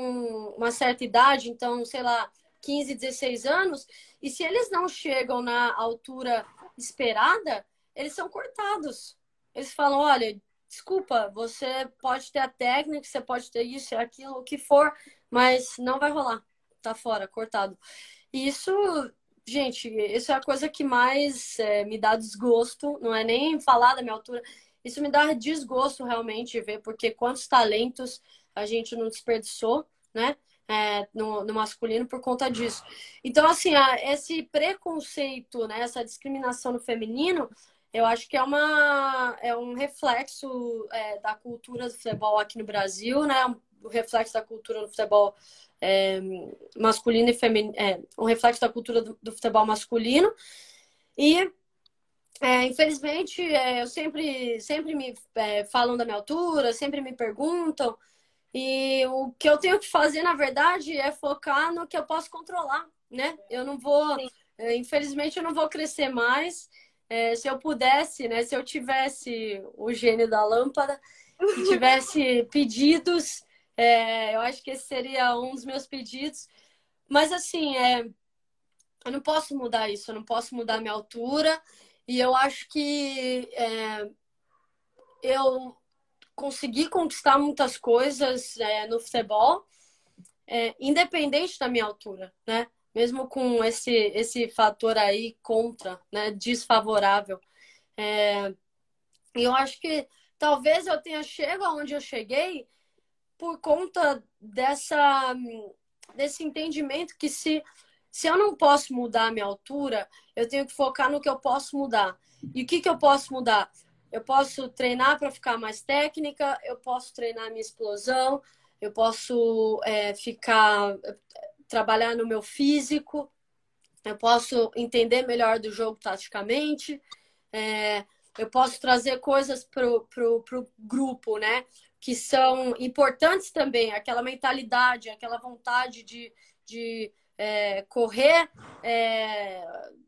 uma certa idade, então, sei lá, 15, 16 anos. E se eles não chegam na altura esperada, eles são cortados. Eles falam, olha, desculpa, você pode ter a técnica, você pode ter isso, aquilo, o que for, mas não vai rolar. Tá fora, cortado. E isso, gente, isso é a coisa que mais me dá desgosto, não é nem falar da minha altura. Isso me dá desgosto realmente ver, porque quantos talentos a gente não desperdiçou, né? No masculino por conta disso. Então, assim, esse preconceito, né, essa discriminação no feminino, eu acho que é um reflexo da cultura do futebol aqui no Brasil, né? O reflexo da cultura do futebol masculino e feminino, um reflexo da cultura do futebol masculino. E Infelizmente, eu sempre me falam da minha altura, sempre me perguntam. E o que eu tenho que fazer, na verdade, é focar no que eu posso controlar, né? Eu não vou... Sim. Infelizmente, eu não vou crescer mais. Se eu pudesse, né? Se eu tivesse o gênio da lâmpada e tivesse pedidos, eu acho que esse seria um dos meus pedidos. Mas, assim, eu não posso mudar isso. Eu não posso mudar a minha altura. E eu acho que eu consegui conquistar muitas coisas no futebol, independente da minha altura, né? Mesmo com esse fator aí contra, né? Desfavorável. Eu acho que talvez eu tenha chegado aonde eu cheguei por conta desse entendimento que se eu não posso mudar a minha altura, eu tenho que focar no que eu posso mudar. E o que eu posso mudar? Eu posso treinar para ficar mais técnica, eu posso treinar minha explosão, eu posso trabalhar no meu físico, eu posso entender melhor do jogo taticamente, eu posso trazer coisas pro grupo, né? Que são importantes também, aquela mentalidade, aquela vontade de correr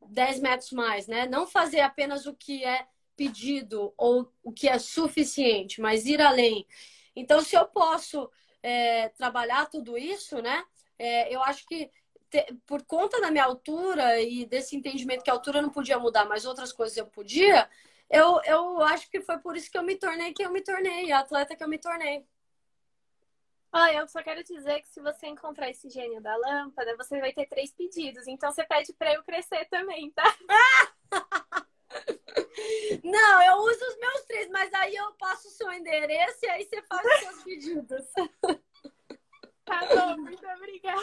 10 metros mais, né? Não fazer apenas o que é pedido ou o que é suficiente, mas ir além. Então, se eu posso trabalhar tudo isso, né? Eu acho que por conta da minha altura e desse entendimento que a altura não podia mudar, mas outras coisas eu podia, eu acho que foi por isso que eu me tornei quem eu me tornei, a atleta que eu me tornei. Ah, eu só quero dizer que se você encontrar esse gênio da lâmpada, você vai ter 3 pedidos. Então você pede pra eu crescer também, tá? Não, eu uso os meus 3, mas aí eu passo o seu endereço e aí você faz os seus pedidos. Tá bom, muito obrigada.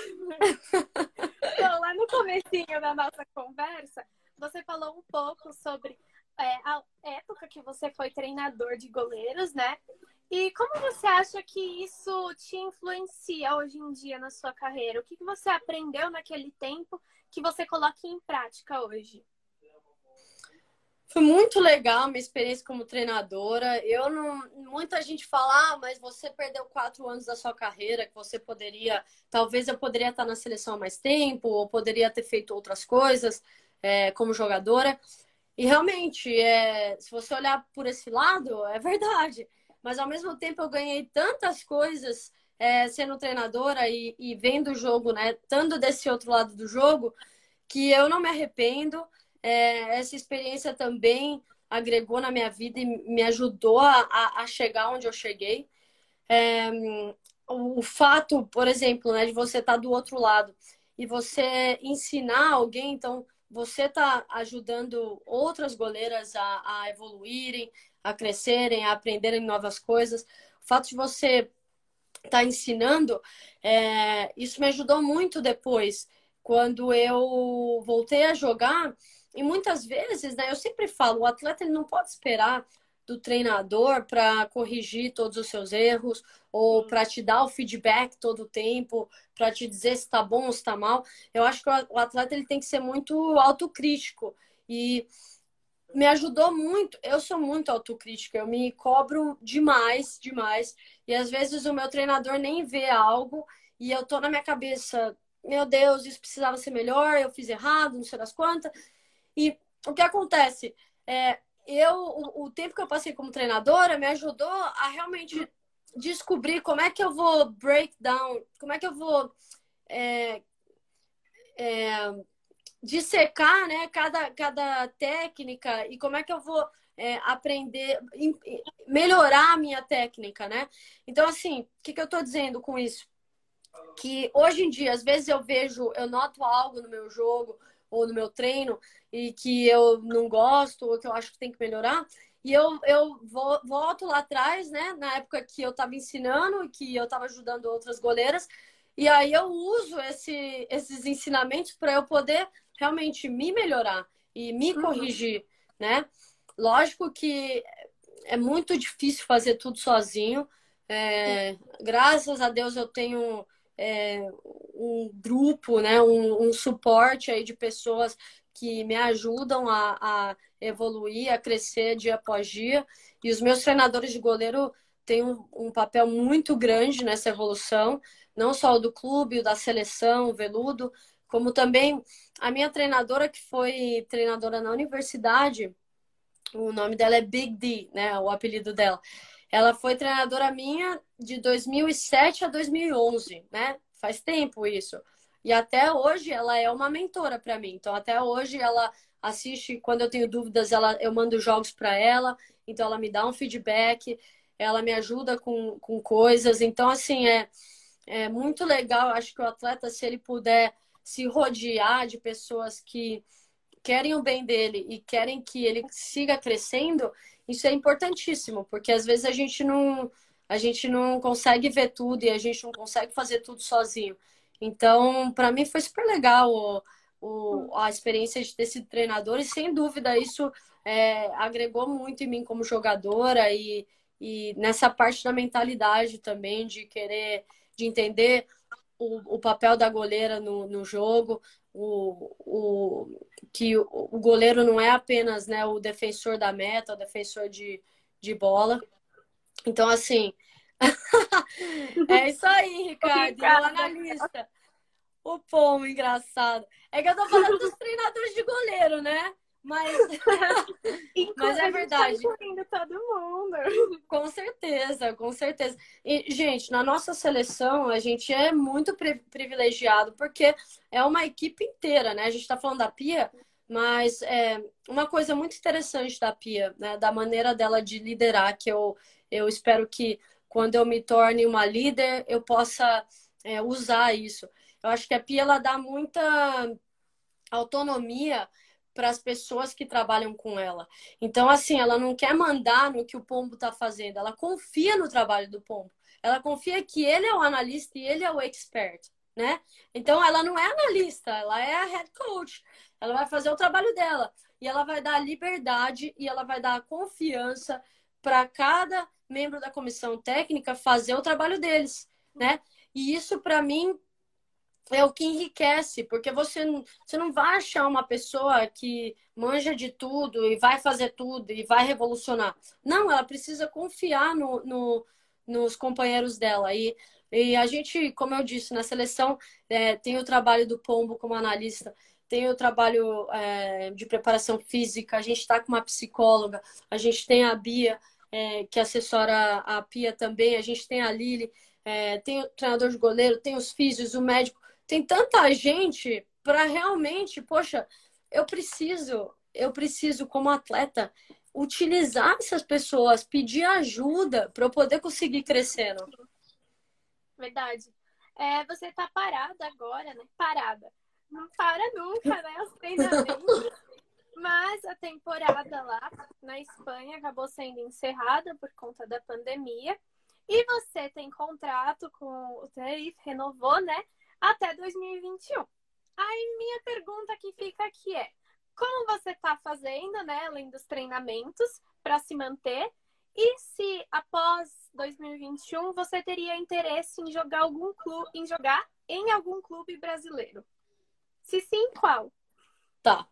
Então, lá no comecinho da nossa conversa, você falou um pouco sobre a época que você foi treinador de goleiros, né? E como você acha que isso te influencia hoje em dia na sua carreira? O que você aprendeu naquele tempo que você coloca em prática hoje? Foi muito legal a minha experiência como treinadora. Eu não... Muita gente fala, ah, mas você perdeu 4 anos da sua carreira, que você poderia... Talvez eu poderia estar na seleção há mais tempo, ou poderia ter feito outras coisas como jogadora. E realmente, se você olhar por esse lado, é verdade. Mas ao mesmo tempo eu ganhei tantas coisas sendo treinadora e vendo o jogo, né? Estando desse outro lado do jogo, que eu não me arrependo. Essa experiência também agregou na minha vida e me ajudou a chegar onde eu cheguei. O fato, por exemplo, né, de você estar do outro lado e você ensinar alguém, então você está ajudando outras goleiras a evoluírem, a crescerem, a aprenderem novas coisas. O fato de você estar ensinando, isso me ajudou muito depois, quando eu voltei a jogar. E muitas vezes, né, eu sempre falo, o atleta ele não pode esperar do treinador para corrigir todos os seus erros ou para te dar o feedback todo o tempo, para te dizer se está bom ou se está mal. Eu acho que o atleta ele tem que ser muito autocrítico. E me ajudou muito. Eu sou muito autocrítica, eu me cobro demais, demais. E às vezes o meu treinador nem vê algo e eu tô na minha cabeça, meu Deus, isso precisava ser melhor, eu fiz errado, não sei das quantas. E o que acontece? O tempo que eu passei como treinadora me ajudou a realmente descobrir como é que eu vou break down, como é que eu vou dissecar, né, cada técnica e como é que eu vou aprender, melhorar a minha técnica, né? Então, assim, o que eu tô dizendo com isso? Que hoje em dia, às vezes eu noto algo no meu jogo ou no meu treino e que eu não gosto ou que eu acho que tem que melhorar. E eu volto lá atrás, né? Na época que eu estava ensinando e que eu estava ajudando outras goleiras. E aí eu uso esses ensinamentos para eu poder realmente me melhorar e me corrigir, né? Lógico que é muito difícil fazer tudo sozinho. Graças a Deus eu tenho... um grupo, né, um suporte aí de pessoas que me ajudam a evoluir, a crescer dia após dia. E os meus treinadores de goleiro têm um papel muito grande nessa evolução, não só o do clube, o da seleção, o Veludo, como também a minha treinadora, que foi treinadora na universidade, o nome dela é Big D, né, o apelido dela. Ela foi treinadora minha de 2007 a 2011, né? Faz tempo isso. E até hoje ela é uma mentora para mim. Então até hoje ela assiste, quando eu tenho dúvidas, eu mando jogos para ela. Então ela me dá um feedback, ela me ajuda com coisas. Então assim, é muito legal. Eu acho que o atleta, se ele puder se rodear de pessoas que querem o bem dele e querem que ele siga crescendo, isso é importantíssimo, porque às vezes a gente não consegue ver tudo e a gente não consegue fazer tudo sozinho. Então, para mim foi super legal a experiência de ter sido treinador e, sem dúvida, isso agregou muito em mim como jogadora e nessa parte da mentalidade também, de querer, de entender o papel da goleira no jogo, que o goleiro não é apenas, né, o defensor da meta, o defensor de bola. Então, assim, é isso aí, Ricardo, eu analista. O Pombo, engraçado. É que eu tô falando dos treinadores de goleiro, né? Mas é verdade. Tá incluindo todo mundo. Com certeza, com certeza. E, gente, na nossa seleção, a gente é muito privilegiado, porque é uma equipe inteira, né? A gente tá falando da Pia, mas uma coisa muito interessante da Pia, né? Da maneira dela de liderar, que eu espero que, quando eu me torne uma líder, eu possa usar isso. Eu acho que a Pia, ela dá muita autonomia para as pessoas que trabalham com ela. Então, assim, ela não quer mandar no que o Pombo está fazendo. Ela confia no trabalho do Pombo. Ela confia que ele é o analista e ele é o expert, né? Então, ela não é analista, ela é a head coach. Ela vai fazer o trabalho dela. E ela vai dar a liberdade e ela vai dar a confiança para cada membro da comissão técnica fazer o trabalho deles, né? E isso, para mim, é o que enriquece, porque você não vai achar uma pessoa que manja de tudo e vai fazer tudo e vai revolucionar. Não, ela precisa confiar nos companheiros dela. E a gente, como eu disse, na seleção tem o trabalho do Pombo como analista, tem o trabalho de preparação física, a gente está com uma psicóloga, a gente tem a Bia, que assessora a Pia também, a gente tem a Lili, tem o treinador de goleiro, tem os físios, o médico. Tem tanta gente para realmente, poxa, eu preciso como atleta utilizar essas pessoas, pedir ajuda para eu poder conseguir crescendo. Verdade. Você está parada agora, né? Parada. Não para nunca, né? Os treinamentos. Mas a temporada lá na Espanha acabou sendo encerrada por conta da pandemia. E você tem contrato com o Tenerife, renovou, né? Até 2021. Aí minha pergunta que fica aqui é: como você está fazendo, né, além dos treinamentos, para se manter? E se após 2021 você teria interesse em jogar em algum clube brasileiro? Se sim, qual? Tá.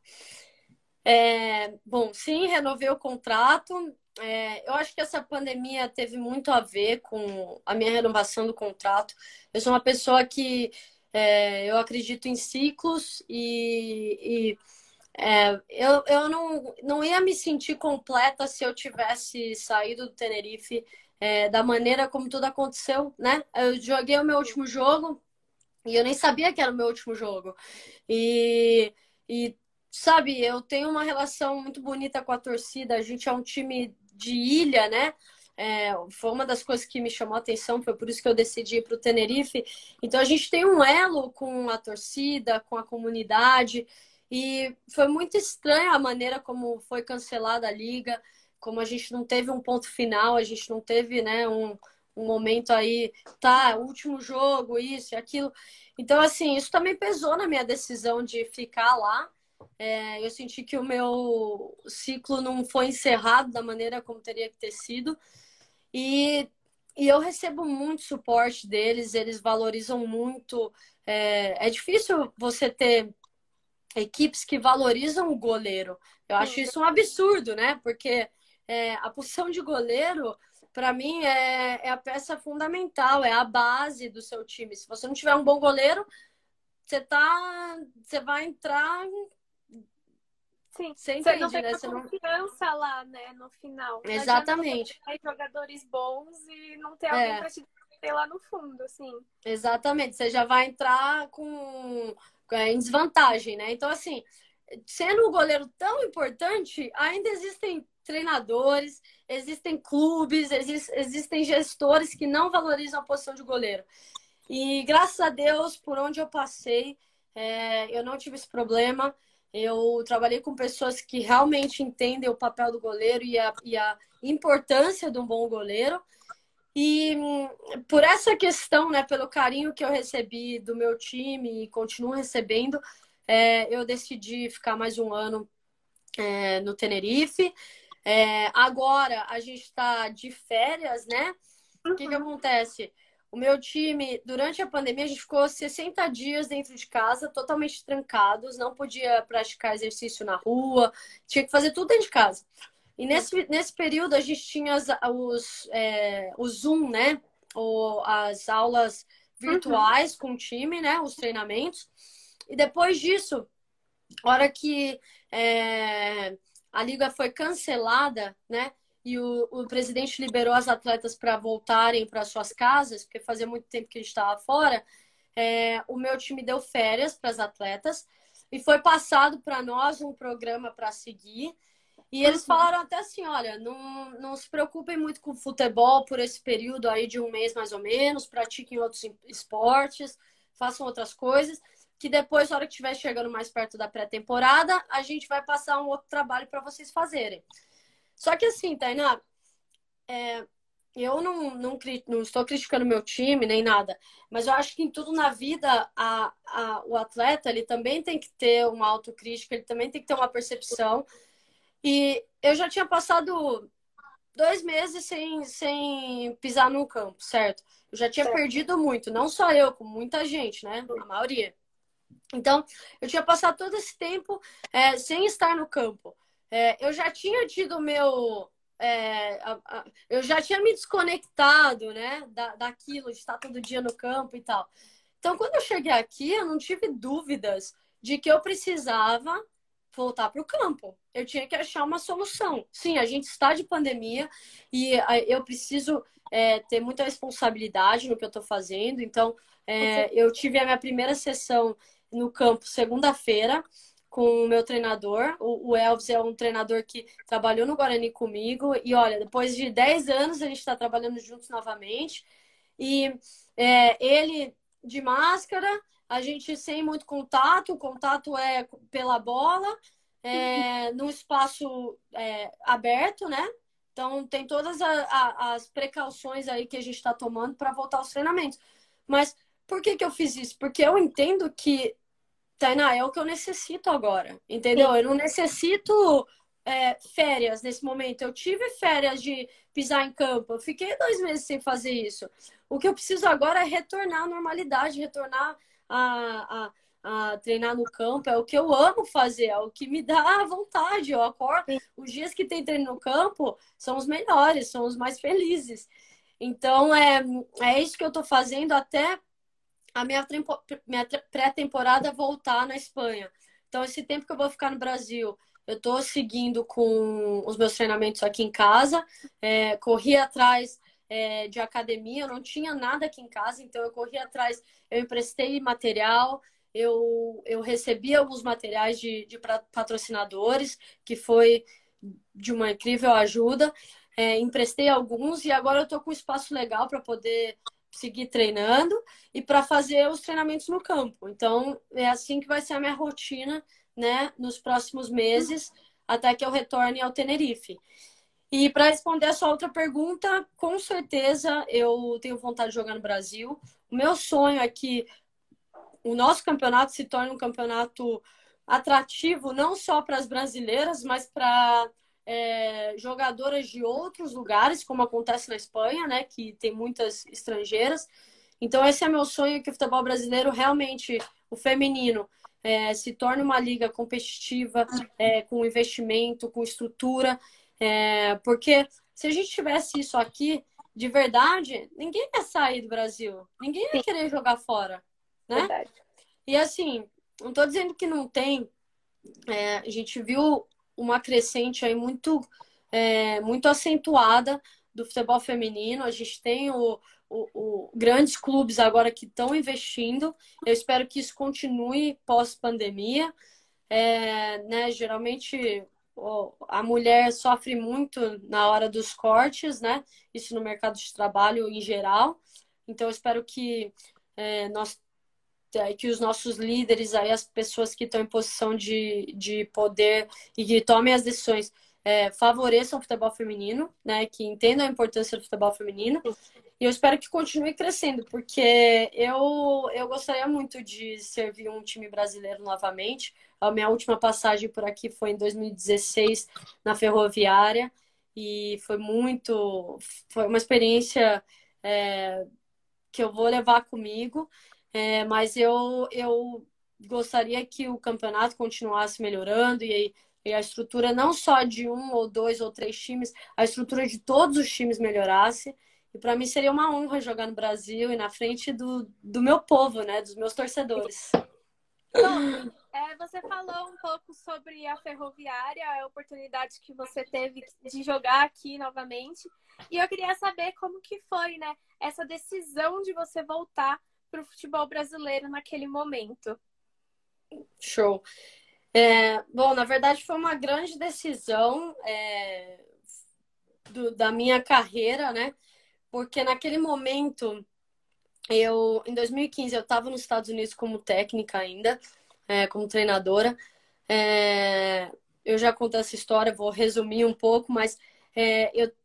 Bom, sim, renovei o contrato. Eu acho que essa pandemia teve muito a ver com a minha renovação do contrato. Eu sou uma pessoa que eu acredito em ciclos eu não ia me sentir completa se eu tivesse saído do Tenerife da maneira como tudo aconteceu, né? Eu joguei o meu último jogo e eu nem sabia que era o meu último jogo. E sabe, eu tenho uma relação muito bonita com a torcida. A gente é um time de ilha, né? Foi uma das coisas que me chamou a atenção, foi por isso que eu decidi ir para o Tenerife. Então a gente tem um elo com a torcida, com a comunidade, e foi muito estranha a maneira como foi cancelada a liga, como a gente não teve um ponto final, a gente não teve, né, um momento aí, tá, último jogo, isso e aquilo. Então, assim, isso também pesou na minha decisão de ficar lá. Eu senti que o meu ciclo não foi encerrado da maneira como teria que ter sido. E eu recebo muito suporte deles, eles valorizam muito. É difícil você ter equipes que valorizam o goleiro. Eu acho isso um absurdo, né? Porque a posição de goleiro, para mim, é a peça fundamental, é a base do seu time. Se você não tiver um bom goleiro, você vai entrar... Sim, você entende, não tem, né? Confiança não... lá, né, no final. Exatamente. Tem jogadores bons e não tem alguém para te defender lá no fundo, assim. Exatamente, você já vai entrar em desvantagem, né? Então, assim, sendo um goleiro tão importante, ainda existem treinadores, existem clubes, existem gestores que não valorizam a posição de goleiro. E graças a Deus, por onde eu passei, eu não tive esse problema. Eu trabalhei com pessoas que realmente entendem o papel do goleiro e a importância de um bom goleiro. E por essa questão, né, pelo carinho que eu recebi do meu time e continuo recebendo, eu decidi ficar mais um ano no Tenerife. Agora a gente está de férias, né? Uhum. O que acontece? O meu time, durante a pandemia, a gente ficou 60 dias dentro de casa, totalmente trancados, não podia praticar exercício na rua, tinha que fazer tudo dentro de casa. E nesse período a gente tinha o Zoom, né? As aulas virtuais, uhum, com o time, né? Os treinamentos. E depois disso, a hora que a liga foi cancelada, né? E o presidente liberou as atletas para voltarem para suas casas, porque fazia muito tempo que a gente estava fora. O meu time deu férias para as atletas e foi passado para nós um programa para seguir. E eles falaram até assim, olha, não se preocupem muito com futebol por esse período aí de um mês mais ou menos, pratiquem outros esportes, façam outras coisas, que depois, na hora que estiver chegando mais perto da pré-temporada, a gente vai passar um outro trabalho para vocês fazerem. Só que assim, Tainá, eu não estou criticando meu time nem nada, mas eu acho que em tudo na vida o atleta, ele também tem que ter uma autocrítica, ele também tem que ter uma percepção. E eu já tinha passado 2 meses sem pisar no campo, certo? Eu já tinha perdido muito, não só eu, como muita gente, né? A maioria. Então, eu tinha passado todo esse tempo sem estar no campo. Eu já tinha tido eu já tinha me desconectado, né, daquilo de estar todo dia no campo e tal. Então, quando eu cheguei aqui, eu não tive dúvidas de que eu precisava voltar para o campo. Eu tinha que achar uma solução. Sim, a gente está de pandemia e eu preciso ter muita responsabilidade no que eu estou fazendo. Então, eu tive a minha primeira sessão no campo segunda-feira, com o meu treinador. O Elvis é um treinador que trabalhou no Guarani comigo. E olha, depois de 10 anos a gente está trabalhando juntos novamente. E ele de máscara, a gente sem muito contato. O contato é pela bola, num espaço aberto, né? Então tem todas as precauções aí que a gente está tomando para voltar aos treinamentos. Mas por que eu fiz isso? Porque eu entendo que, Tainá, é o que eu necessito agora, entendeu? Sim. Eu não necessito férias nesse momento. Eu tive férias de pisar em campo. Eu fiquei 2 meses sem fazer isso. O que eu preciso agora é retornar à normalidade, retornar a treinar no campo. É o que eu amo fazer, é o que me dá vontade. Eu acordo. Sim. Os dias que tem treino no campo são os melhores, são os mais felizes. Então, é isso que eu tô fazendo até a minha pré-temporada voltar na Espanha. Então, esse tempo que eu vou ficar no Brasil, eu estou seguindo com os meus treinamentos aqui em casa. Corri atrás de academia, eu não tinha nada aqui em casa, então eu corri atrás, eu emprestei material, eu recebi alguns materiais de patrocinadores, que foi de uma incrível ajuda. Emprestei alguns e agora eu estou com um espaço legal para poder seguir treinando e para fazer os treinamentos no campo. Então, é assim que vai ser a minha rotina, né, nos próximos meses, até que eu retorne ao Tenerife. E para responder a sua outra pergunta, com certeza eu tenho vontade de jogar no Brasil. O meu sonho é que o nosso campeonato se torne um campeonato atrativo, não só para as brasileiras, mas para jogadoras de outros lugares, como acontece na Espanha, né, que tem muitas estrangeiras. Então esse é meu sonho, que o futebol brasileiro realmente, o feminino, se torne uma liga competitiva, com investimento, com estrutura, porque se a gente tivesse isso aqui, de verdade, ninguém ia sair do Brasil, ninguém ia querer jogar fora, né? Verdade. E assim, não tô dizendo que não tem, a gente viu uma crescente aí muito acentuada do futebol feminino, a gente tem grandes clubes agora que estão investindo. Eu espero que isso continue pós-pandemia. Né? Geralmente a mulher sofre muito na hora dos cortes, né? Isso no mercado de trabalho em geral. Então eu espero que, que os nossos líderes, aí, as pessoas que estão em posição de poder e que tomem as decisões, favoreçam o futebol feminino, né? Que entendam a importância do futebol feminino. E eu espero que continue crescendo, porque eu gostaria muito de servir um time brasileiro novamente. A minha última passagem por aqui foi em 2016, na Ferroviária, e foi uma experiência que eu vou levar comigo, mas eu gostaria que o campeonato continuasse melhorando, e a estrutura não só de um ou dois ou três times, a estrutura de todos os times melhorasse. E para mim seria uma honra jogar no Brasil e na frente do meu povo, né? Dos meus torcedores. Bom, você falou um pouco sobre a Ferroviária, a oportunidade que você teve de jogar aqui novamente. E eu queria saber como que foi, né? Essa decisão de você voltar para o futebol brasileiro naquele momento. Show. Bom, na verdade foi uma grande decisão da minha carreira, né? Porque naquele momento, em 2015, eu estava nos Estados Unidos como técnica ainda, como treinadora. Eu já contei essa história, vou resumir um pouco, mas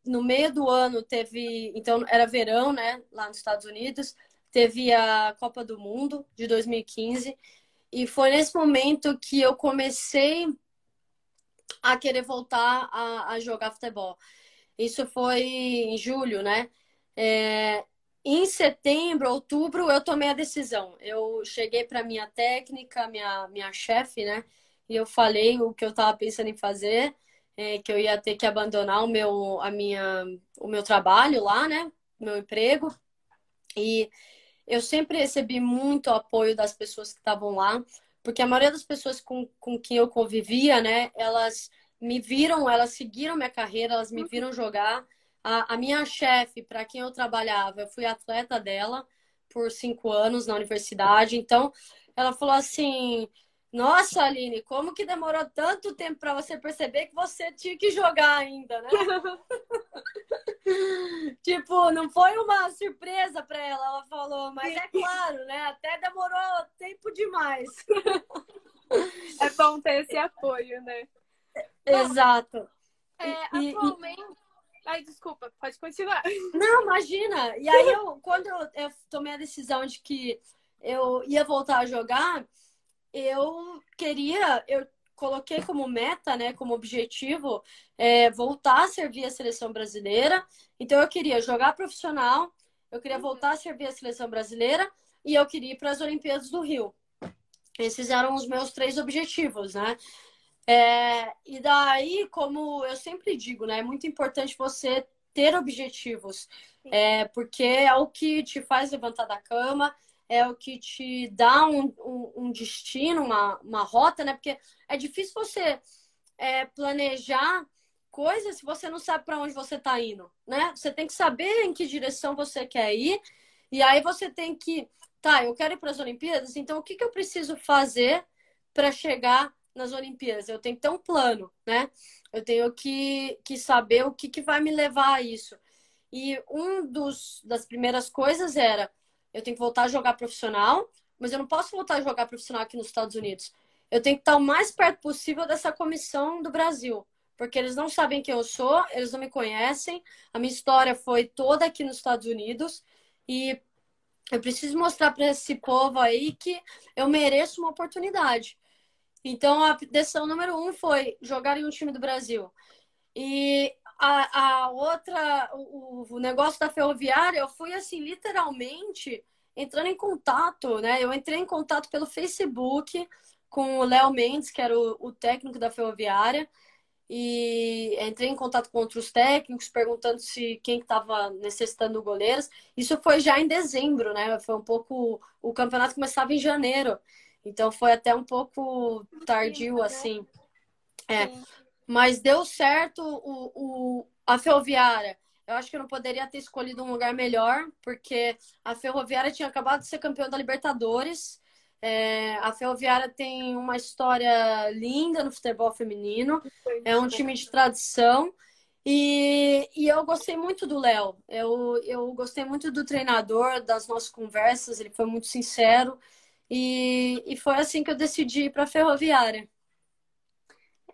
no meio do ano teve... Então, era verão, né, lá nos Estados Unidos. Teve a Copa do Mundo de 2015. E foi nesse momento que eu comecei a querer voltar a jogar futebol. Isso foi em julho, né? Em setembro, outubro, eu tomei a decisão. Eu cheguei para minha técnica, minha chefe, né? E eu falei o que eu estava pensando em fazer, que eu ia ter que abandonar o meu trabalho lá, né? Meu emprego. E eu sempre recebi muito apoio das pessoas que estavam lá, porque a maioria das pessoas com quem eu convivia, né? Elas me viram, elas seguiram minha carreira, elas me viram jogar. A minha chefe, para quem eu trabalhava, eu fui atleta dela por 5 anos na universidade. Então, ela falou assim: nossa, Aline, como que demorou tanto tempo para você perceber que você tinha que jogar ainda, né? Tipo, não foi uma surpresa para ela. Ela falou, mas é claro, né? Até demorou tempo demais. É bom ter esse apoio, né? Bom, exato. Atualmente... Ai, desculpa, pode continuar. Não, imagina. E aí, quando eu tomei a decisão de que eu ia voltar a jogar, eu coloquei como meta, né, como objetivo, voltar a servir a seleção brasileira. Então, eu queria jogar profissional, eu queria voltar a servir a seleção brasileira e eu queria ir para as Olimpíadas do Rio. Esses eram os meus 3 objetivos, né? E daí, como eu sempre digo, né, é muito importante você ter objetivos, porque é o que te faz levantar da cama, é o que te dá um destino, uma rota, né? Porque é difícil você planejar coisas se você não sabe para onde você está indo, né? Você tem que saber em que direção você quer ir, e aí você tem que, tá, eu quero ir para as Olimpíadas, então o que eu preciso fazer para chegar nas Olimpíadas? Eu tenho que ter um plano, né? Eu tenho que saber o que vai me levar a isso. E das primeiras coisas era: eu tenho que voltar a jogar profissional, mas eu não posso voltar a jogar profissional aqui nos Estados Unidos. Eu tenho que estar o mais perto possível dessa comissão do Brasil, porque eles não sabem quem eu sou, eles não me conhecem, a minha história foi toda aqui nos Estados Unidos, e eu preciso mostrar para esse povo aí que eu mereço uma oportunidade. Então, a decisão número 1 foi jogar em um time do Brasil. E a outra, o negócio da Ferroviária, eu fui, assim, literalmente entrando em contato, né? Eu entrei em contato pelo Facebook com o Léo Mendes, que era o técnico da Ferroviária, e entrei em contato com outros técnicos, perguntando se quem estava necessitando goleiros. Isso foi já em dezembro, né? Foi um pouco... O campeonato começava em janeiro, então foi até um pouco tardio, assim. É. Mas deu certo a Ferroviária. Eu acho que eu não poderia ter escolhido um lugar melhor, porque a Ferroviária tinha acabado de ser campeã da Libertadores. É, a Ferroviária tem uma história linda no futebol feminino. É um time de tradição. E eu gostei muito do Léo. Eu gostei muito do treinador, das nossas conversas. Ele foi muito sincero. E foi assim que eu decidi ir para a Ferroviária.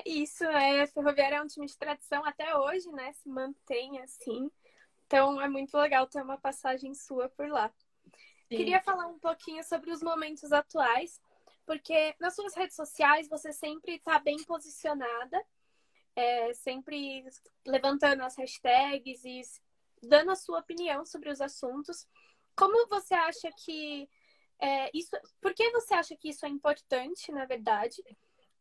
Isso, a Ferroviária é um time de tradição até hoje, né? Se mantém assim. Então é muito legal ter uma passagem sua por lá. Sim. Queria falar um pouquinho sobre os momentos atuais, porque nas suas redes sociais você sempre está bem posicionada, sempre levantando as hashtags e dando a sua opinião sobre os assuntos. Como você acha que isso... Por que você acha que isso é importante, na verdade?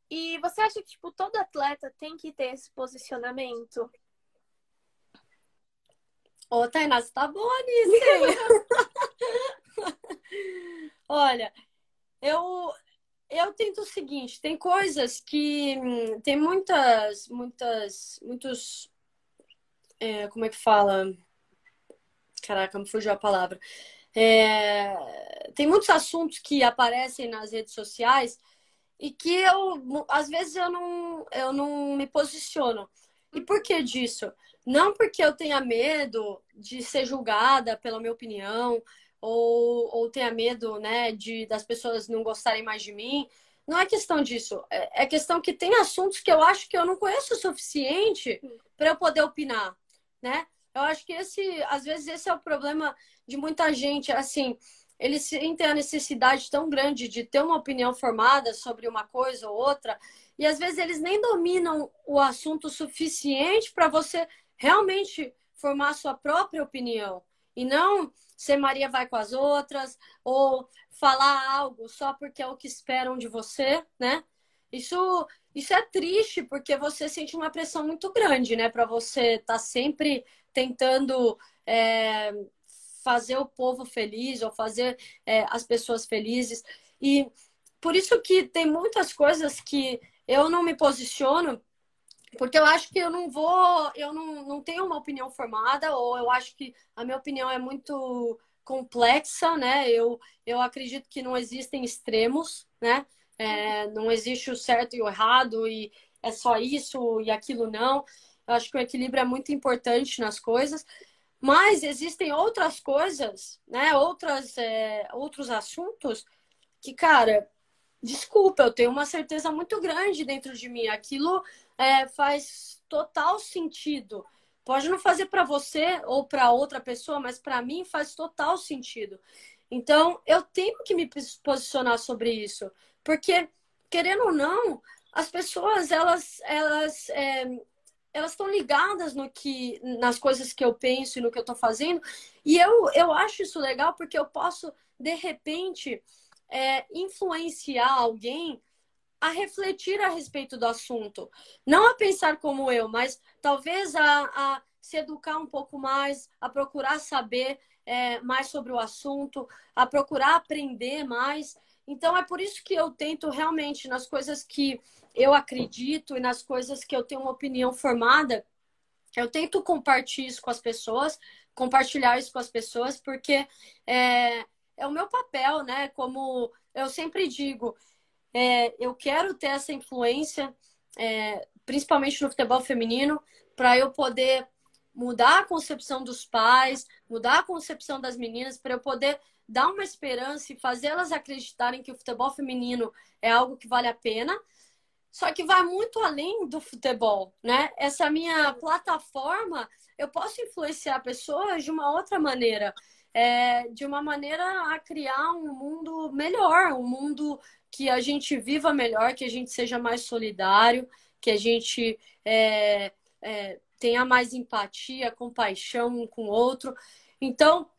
E você acha que, tipo, todo atleta tem que ter esse posicionamento? Ô, Tainá, você tá boa nisso, hein? Olha, eu tento o seguinte, tem coisas que... Tem muitos... como é que fala? Caraca, me fugiu a palavra. Tem muitos assuntos que aparecem nas redes sociais... E que eu, às vezes, eu não me posiciono. E por que disso? Não porque eu tenha medo de ser julgada pela minha opinião, ou tenha medo, né, das pessoas não gostarem mais de mim. Não é questão disso. É questão que tem assuntos que eu acho que eu não conheço o suficiente para eu poder opinar, né? Eu acho que às vezes esse é o problema de muita gente, assim... Eles têm a necessidade tão grande de ter uma opinião formada sobre uma coisa ou outra, e às vezes eles nem dominam o assunto suficiente para você realmente formar a sua própria opinião, e não ser Maria vai com as outras, ou falar algo só porque é o que esperam de você, né? Isso é triste, porque você sente uma pressão muito grande, né? Para você estar sempre tentando... fazer o povo feliz ou fazer as pessoas felizes. E por isso que tem muitas coisas que eu não me posiciono, porque eu acho que eu não tenho uma opinião formada, ou eu acho que a minha opinião é muito complexa, né? Eu acredito que não existem extremos, né? Não existe o certo e o errado, e é só isso e aquilo não. Eu acho que o equilíbrio é muito importante nas coisas. Mas existem outras coisas, né? Outros assuntos que, cara, desculpa, eu tenho uma certeza muito grande dentro de mim. Aquilo faz total sentido. Pode não fazer para você ou para outra pessoa, mas para mim faz total sentido. Então, eu tenho que me posicionar sobre isso. Porque, querendo ou não, as pessoas, elas estão ligadas nas coisas que eu penso e no que eu estou fazendo. E eu acho isso legal, porque eu posso, de repente, influenciar alguém a refletir a respeito do assunto. Não a pensar como eu, mas talvez a se educar um pouco mais, a procurar saber mais sobre o assunto, a procurar aprender mais. Então, é por isso que eu tento realmente, nas coisas que eu acredito e nas coisas que eu tenho uma opinião formada, eu tento compartilhar isso com as pessoas, porque é o meu papel, né? Como eu sempre digo, eu quero ter essa influência, principalmente no futebol feminino, para eu poder mudar a concepção dos pais, mudar a concepção das meninas, para eu poder... dar uma esperança e fazê-las acreditarem que o futebol feminino é algo que vale a pena. Só que vai muito além do futebol, né? Essa minha plataforma, eu posso influenciar pessoas de uma outra maneira. De uma maneira a criar um mundo melhor, um mundo que a gente viva melhor, que a gente seja mais solidário, que a gente tenha mais empatia, compaixão um com o outro. Então,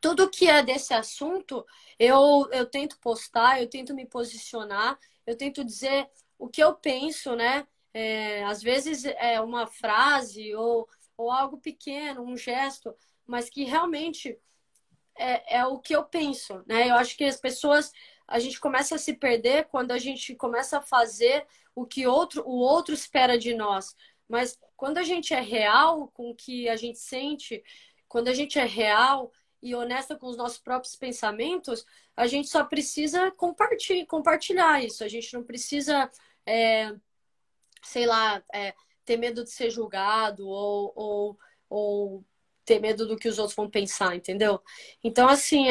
tudo que é desse assunto, eu tento postar, eu tento me posicionar, eu tento dizer o que eu penso, né? Às vezes é uma frase ou algo pequeno, um gesto, mas que realmente é o que eu penso, né? Eu acho que as pessoas, a gente começa a se perder quando a gente começa a fazer o que o outro espera de nós. Mas quando a gente é real com o que a gente sente, quando a gente é real e honesta com os nossos próprios pensamentos, a gente só precisa compartilhar isso. A gente não precisa, sei lá, ter medo de ser julgado ou ter medo do que os outros vão pensar, entendeu? Então, assim,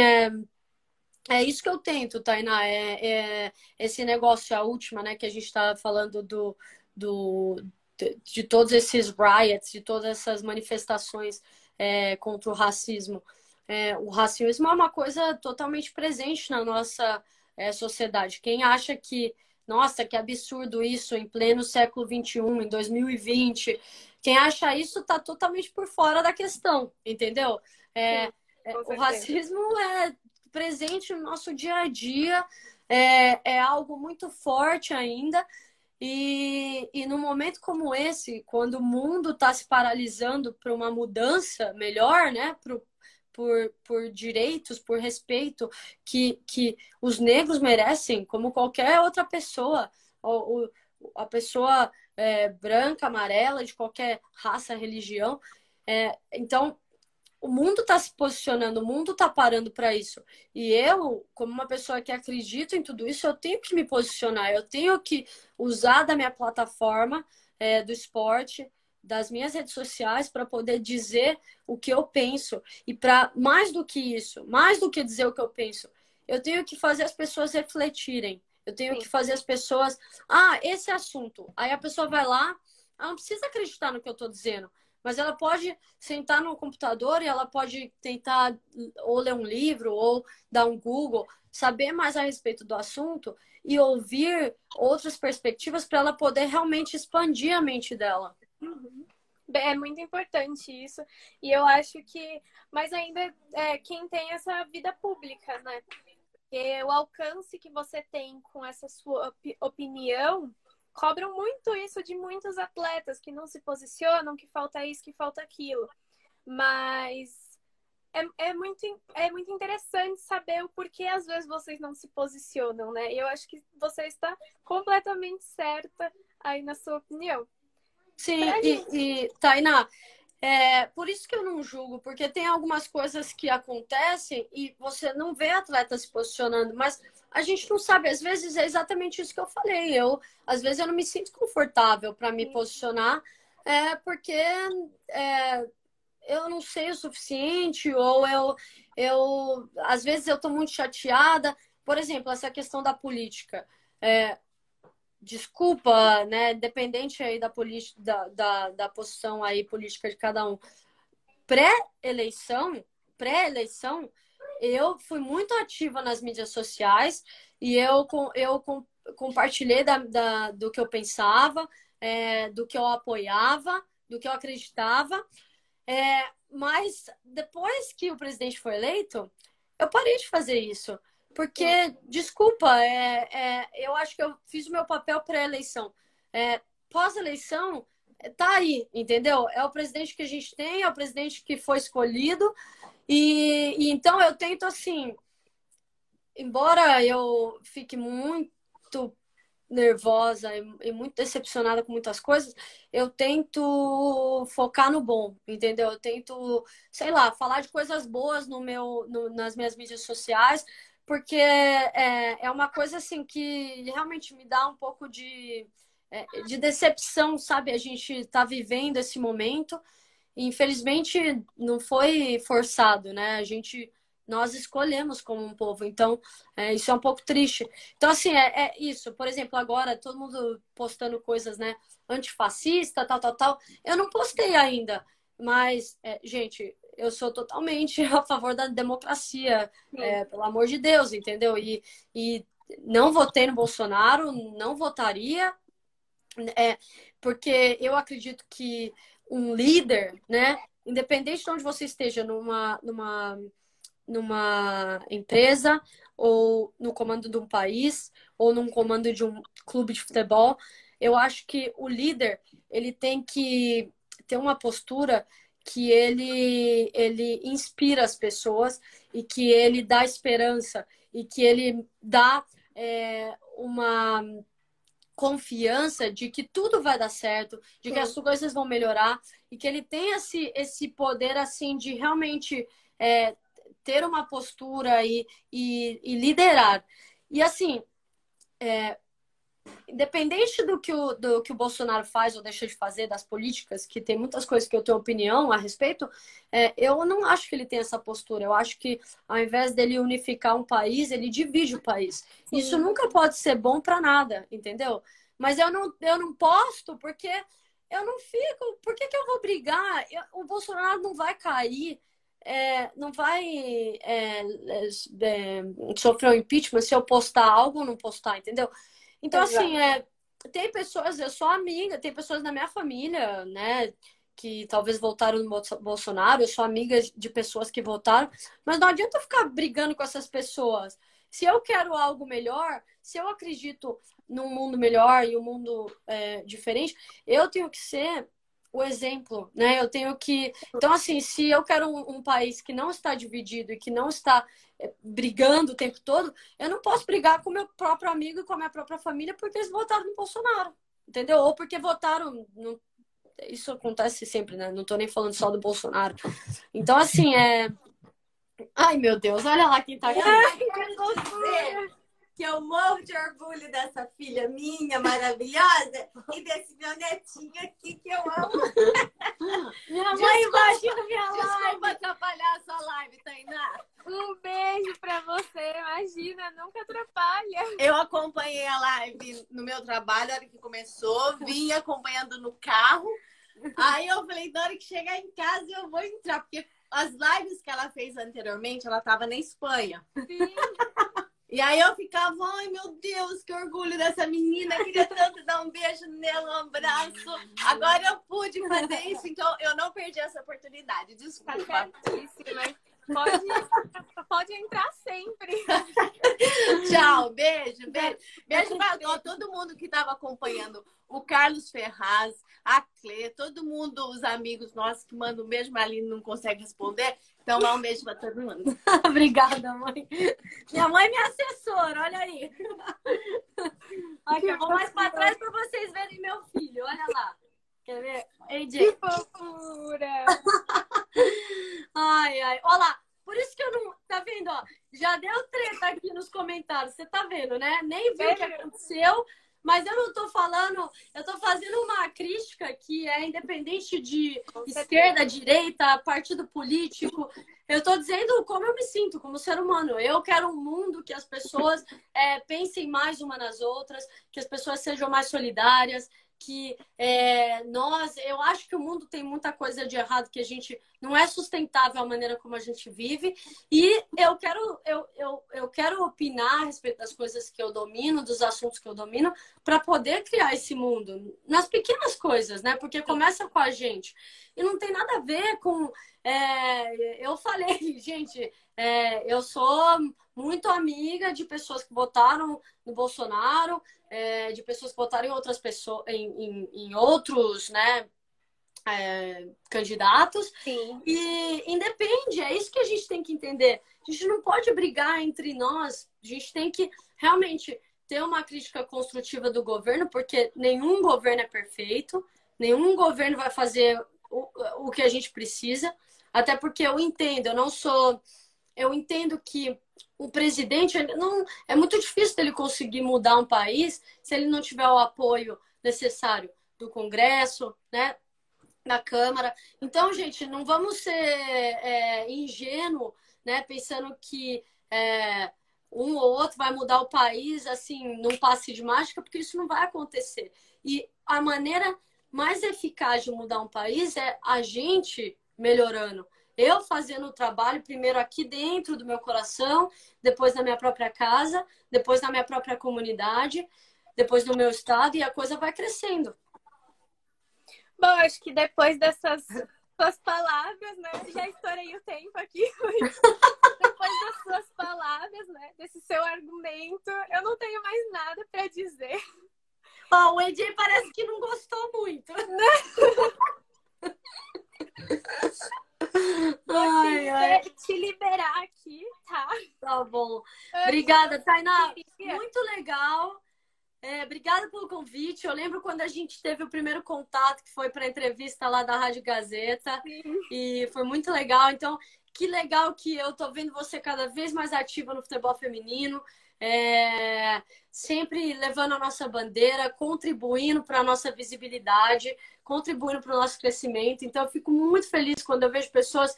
é isso que eu tento, Tainá. Esse negócio, a última, né, que a gente está falando de todos esses riots, de todas essas manifestações contra o racismo. O racismo é uma coisa totalmente presente na nossa sociedade. Quem acha que, nossa, que absurdo isso em pleno século XXI, em 2020, quem acha isso está totalmente por fora da questão, entendeu? O racismo é presente no nosso dia a dia, é algo muito forte ainda. E num momento como esse, quando o mundo está se paralisando para uma mudança melhor, né? Por direitos, por respeito que os negros merecem, como qualquer outra pessoa, a pessoa branca, amarela, de qualquer raça, religião. Então, o mundo está se posicionando, o mundo está parando para isso. E eu, como uma pessoa que acredito em tudo isso, eu tenho que me posicionar, eu tenho que usar da minha plataforma, do esporte, das minhas redes sociais, para poder dizer o que eu penso. E para mais do que isso, mais do que dizer o que eu penso, eu tenho que fazer as pessoas refletirem. Eu tenho que fazer as pessoas... Ah, esse assunto. Aí a pessoa vai lá, ela não precisa acreditar no que eu estou dizendo, mas ela pode sentar no computador e ela pode tentar ou ler um livro ou dar um Google, saber mais a respeito do assunto e ouvir outras perspectivas para ela poder realmente expandir a mente dela. Uhum. É muito importante isso. E eu acho que... Mas ainda quem tem essa vida pública, né? Porque o alcance que você tem com essa sua opinião... Cobram muito isso de muitos atletas que não se posicionam, que falta isso, que falta aquilo. Mas é muito interessante saber o porquê às vezes vocês não se posicionam, né? E eu acho que você está completamente certa aí na sua opinião. Sim, e Tainá, por isso que eu não julgo, porque tem algumas coisas que acontecem e você não vê atleta se posicionando, mas... A gente não sabe, às vezes é exatamente isso que eu falei. Às vezes eu não me sinto confortável para me posicionar, porque eu não sei o suficiente, ou às vezes eu estou muito chateada. Por exemplo, essa questão da política. Desculpa, né, independente aí da posição aí política de cada um. Pré-eleição, eu fui muito ativa nas mídias sociais e eu compartilhei do que eu pensava, do que eu apoiava, do que eu acreditava. Mas depois que o presidente foi eleito, eu parei de fazer isso. Porque, desculpa, eu acho que eu fiz o meu papel pré-eleição. Pós-eleição, tá aí, entendeu? É o presidente que a gente tem, é o presidente que foi escolhido. E então eu tento, assim, embora eu fique muito nervosa e muito decepcionada com muitas coisas, eu tento focar no bom, entendeu? Eu tento, sei lá, falar de coisas boas nas minhas mídias sociais, porque é uma coisa, assim, que realmente me dá um pouco de decepção, sabe? A gente tá vivendo esse momento. Infelizmente, não foi forçado, né? Nós escolhemos como um povo, então isso é um pouco triste. Então, assim, isso. Por exemplo, agora todo mundo postando coisas, né? Antifascista, tal, tal, tal. Eu não postei ainda, mas, gente, eu sou totalmente a favor da democracia, pelo amor de Deus, entendeu? E não votei no Bolsonaro, não votaria, porque eu acredito que um líder, né? Independente de onde você esteja, numa empresa, ou no comando de um país, ou num comando de um clube de futebol. Eu acho que o líder, ele tem que ter uma postura que ele inspira as pessoas e que ele dá esperança e que ele dá uma confiança de que tudo vai dar certo, de que as coisas vão melhorar e que ele tem esse poder assim de realmente ter uma postura e liderar. E assim, independente do que o Bolsonaro faz ou deixa de fazer, das políticas, que tem muitas coisas que eu tenho opinião a respeito, eu não acho que ele tem essa postura. Eu acho que ao invés dele unificar um país, ele divide o país. Sim. Isso nunca pode ser bom para nada, entendeu? Mas eu não posto porque eu não fico... Por que eu vou brigar? O Bolsonaro não vai cair... não vai sofrer um impeachment se eu postar algo ou não postar, entendeu? Então, assim, tem pessoas, eu sou amiga, tem pessoas na minha família, né, que talvez votaram no Bolsonaro, eu sou amiga de pessoas que votaram, mas não adianta eu ficar brigando com essas pessoas. Se eu quero algo melhor, se eu acredito num mundo melhor e um mundo diferente, eu tenho que ser o exemplo, né? Eu tenho que... Então, assim, se eu quero um país que não está dividido e que não está brigando o tempo todo, eu não posso brigar com o meu próprio amigo e com a minha própria família porque eles votaram no Bolsonaro, entendeu? Ou porque votaram... No... Isso acontece sempre, né? Não tô nem falando só do Bolsonaro. Então, assim, Ai, meu Deus, olha lá quem tá aqui. Ai, que você... Que eu morro de orgulho dessa filha minha maravilhosa e desse meu netinho aqui que eu amo. Minha mãe, imagina minha live. Desculpa atrapalhar a sua live, Tainá. Um beijo pra você, imagina, nunca atrapalha. Eu acompanhei a live no meu trabalho, a hora que começou, vim acompanhando no carro. Aí eu falei, na hora que chegar em casa eu vou entrar, porque as lives que ela fez anteriormente, ela tava na Espanha. Sim. E aí eu ficava, ai meu Deus, que orgulho dessa menina, eu queria tanto dar um beijo nela, um abraço. Agora eu pude fazer isso, então eu não perdi essa oportunidade. Desculpa. Tá certíssima. Pode entrar sempre. Tchau, beijo, beijo. Beijo para todo mundo que estava acompanhando. O Carlos Ferraz, a Clê, todo mundo, os amigos nossos que mandam um beijo, mas ali não consegue responder. Então, dá um beijo para todo mundo. Obrigada, mãe. Minha mãe é minha assessora, olha aí. Aqui, eu vou mais para trás para vocês verem meu filho, olha lá. Quer ver? Ei, que fofura! Ai, ai. Olha lá, por isso que eu não... Tá vendo, ó? Já deu treta aqui nos comentários, você tá vendo, né? Nem viu o que aconteceu, mas eu não tô falando... Eu tô fazendo uma crítica que é independente de esquerda, direita, partido político. Eu tô dizendo como eu me sinto, como ser humano. Eu quero um mundo que as pessoas pensem mais uma nas outras, que as pessoas sejam mais solidárias, que eu acho que o mundo tem muita coisa de errado, que a gente não é sustentável a maneira como a gente vive, e eu quero opinar a respeito das coisas que eu domino, dos assuntos que eu domino, para poder criar esse mundo, nas pequenas coisas, né? Porque começa com a gente. E não tem nada a ver com... eu falei, gente, eu sou muito amiga de pessoas que votaram no Bolsonaro, de pessoas que votaram em outras pessoas, em outros, né, candidatos. Sim. E independe, é isso que a gente tem que entender. A gente não pode brigar entre nós, a gente tem que realmente ter uma crítica construtiva do governo, porque nenhum governo é perfeito, nenhum governo vai fazer o que a gente precisa, até porque eu entendo, eu entendo que o presidente, é muito difícil dele conseguir mudar um país se ele não tiver o apoio necessário do Congresso, né, da Câmara. Então, gente, não vamos ser ingênuo, né, pensando que um ou outro vai mudar o país, assim, num passe de mágica, porque isso não vai acontecer. E a maneira mais eficaz de mudar um país é a gente melhorando. Eu fazendo o trabalho primeiro aqui dentro do meu coração, depois na minha própria casa, depois na minha própria comunidade, depois no meu estado, e a coisa vai crescendo. Bom, acho que depois dessas suas palavras, né? Já estourei o tempo aqui. Depois das suas palavras, né? Desse seu argumento. Eu não tenho mais nada para dizer. Ó, o EJ parece que não gostou muito. Né? Vou te liberar aqui, tá? Tá bom. Obrigada, Tainá. Muito legal. Obrigada pelo convite. Eu lembro quando a gente teve o primeiro contato, que foi para a entrevista lá da Rádio Gazeta. Sim. E foi muito legal. Então, que legal que eu tô vendo você cada vez mais ativa no futebol feminino. Sempre levando a nossa bandeira, contribuindo para a nossa visibilidade, contribuindo para o nosso crescimento. Então, eu fico muito feliz quando eu vejo pessoas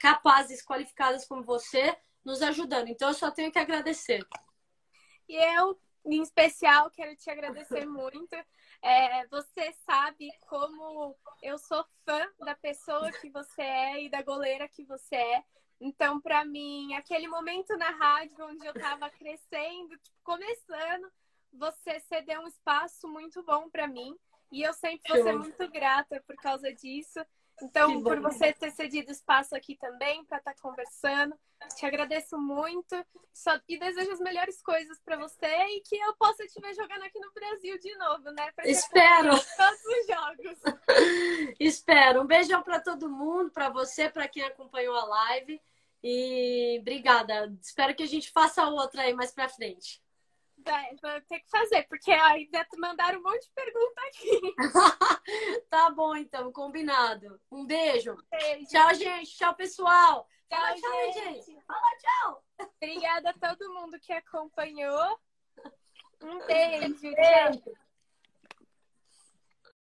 capazes, qualificadas como você, nos ajudando. Então, eu só tenho que agradecer. E eu, em especial, quero te agradecer muito. Você sabe como eu sou fã da pessoa que você é e da goleira que você é. Então, para mim, aquele momento na rádio onde eu estava crescendo, tipo, começando, você cedeu um espaço muito bom para mim. E eu sempre vou ser muito grata por causa disso. Então, por você ter cedido espaço aqui também para estar conversando, te agradeço muito. E desejo as melhores coisas para você e que eu possa te ver jogando aqui no Brasil de novo, né? Pra espero! Todos os jogos. Espero. Um beijão para todo mundo, para você, para quem acompanhou a live. E obrigada. Espero que a gente faça outra aí mais para frente. Vou ter que fazer, porque ainda mandaram um monte de pergunta aqui. Tá bom, então, combinado. Um beijo. Beijo. Tchau, gente. Tchau, pessoal. Tchau, fala, tchau, gente. Fala, tchau. Obrigada a todo mundo que acompanhou. Um beijo. Beijo.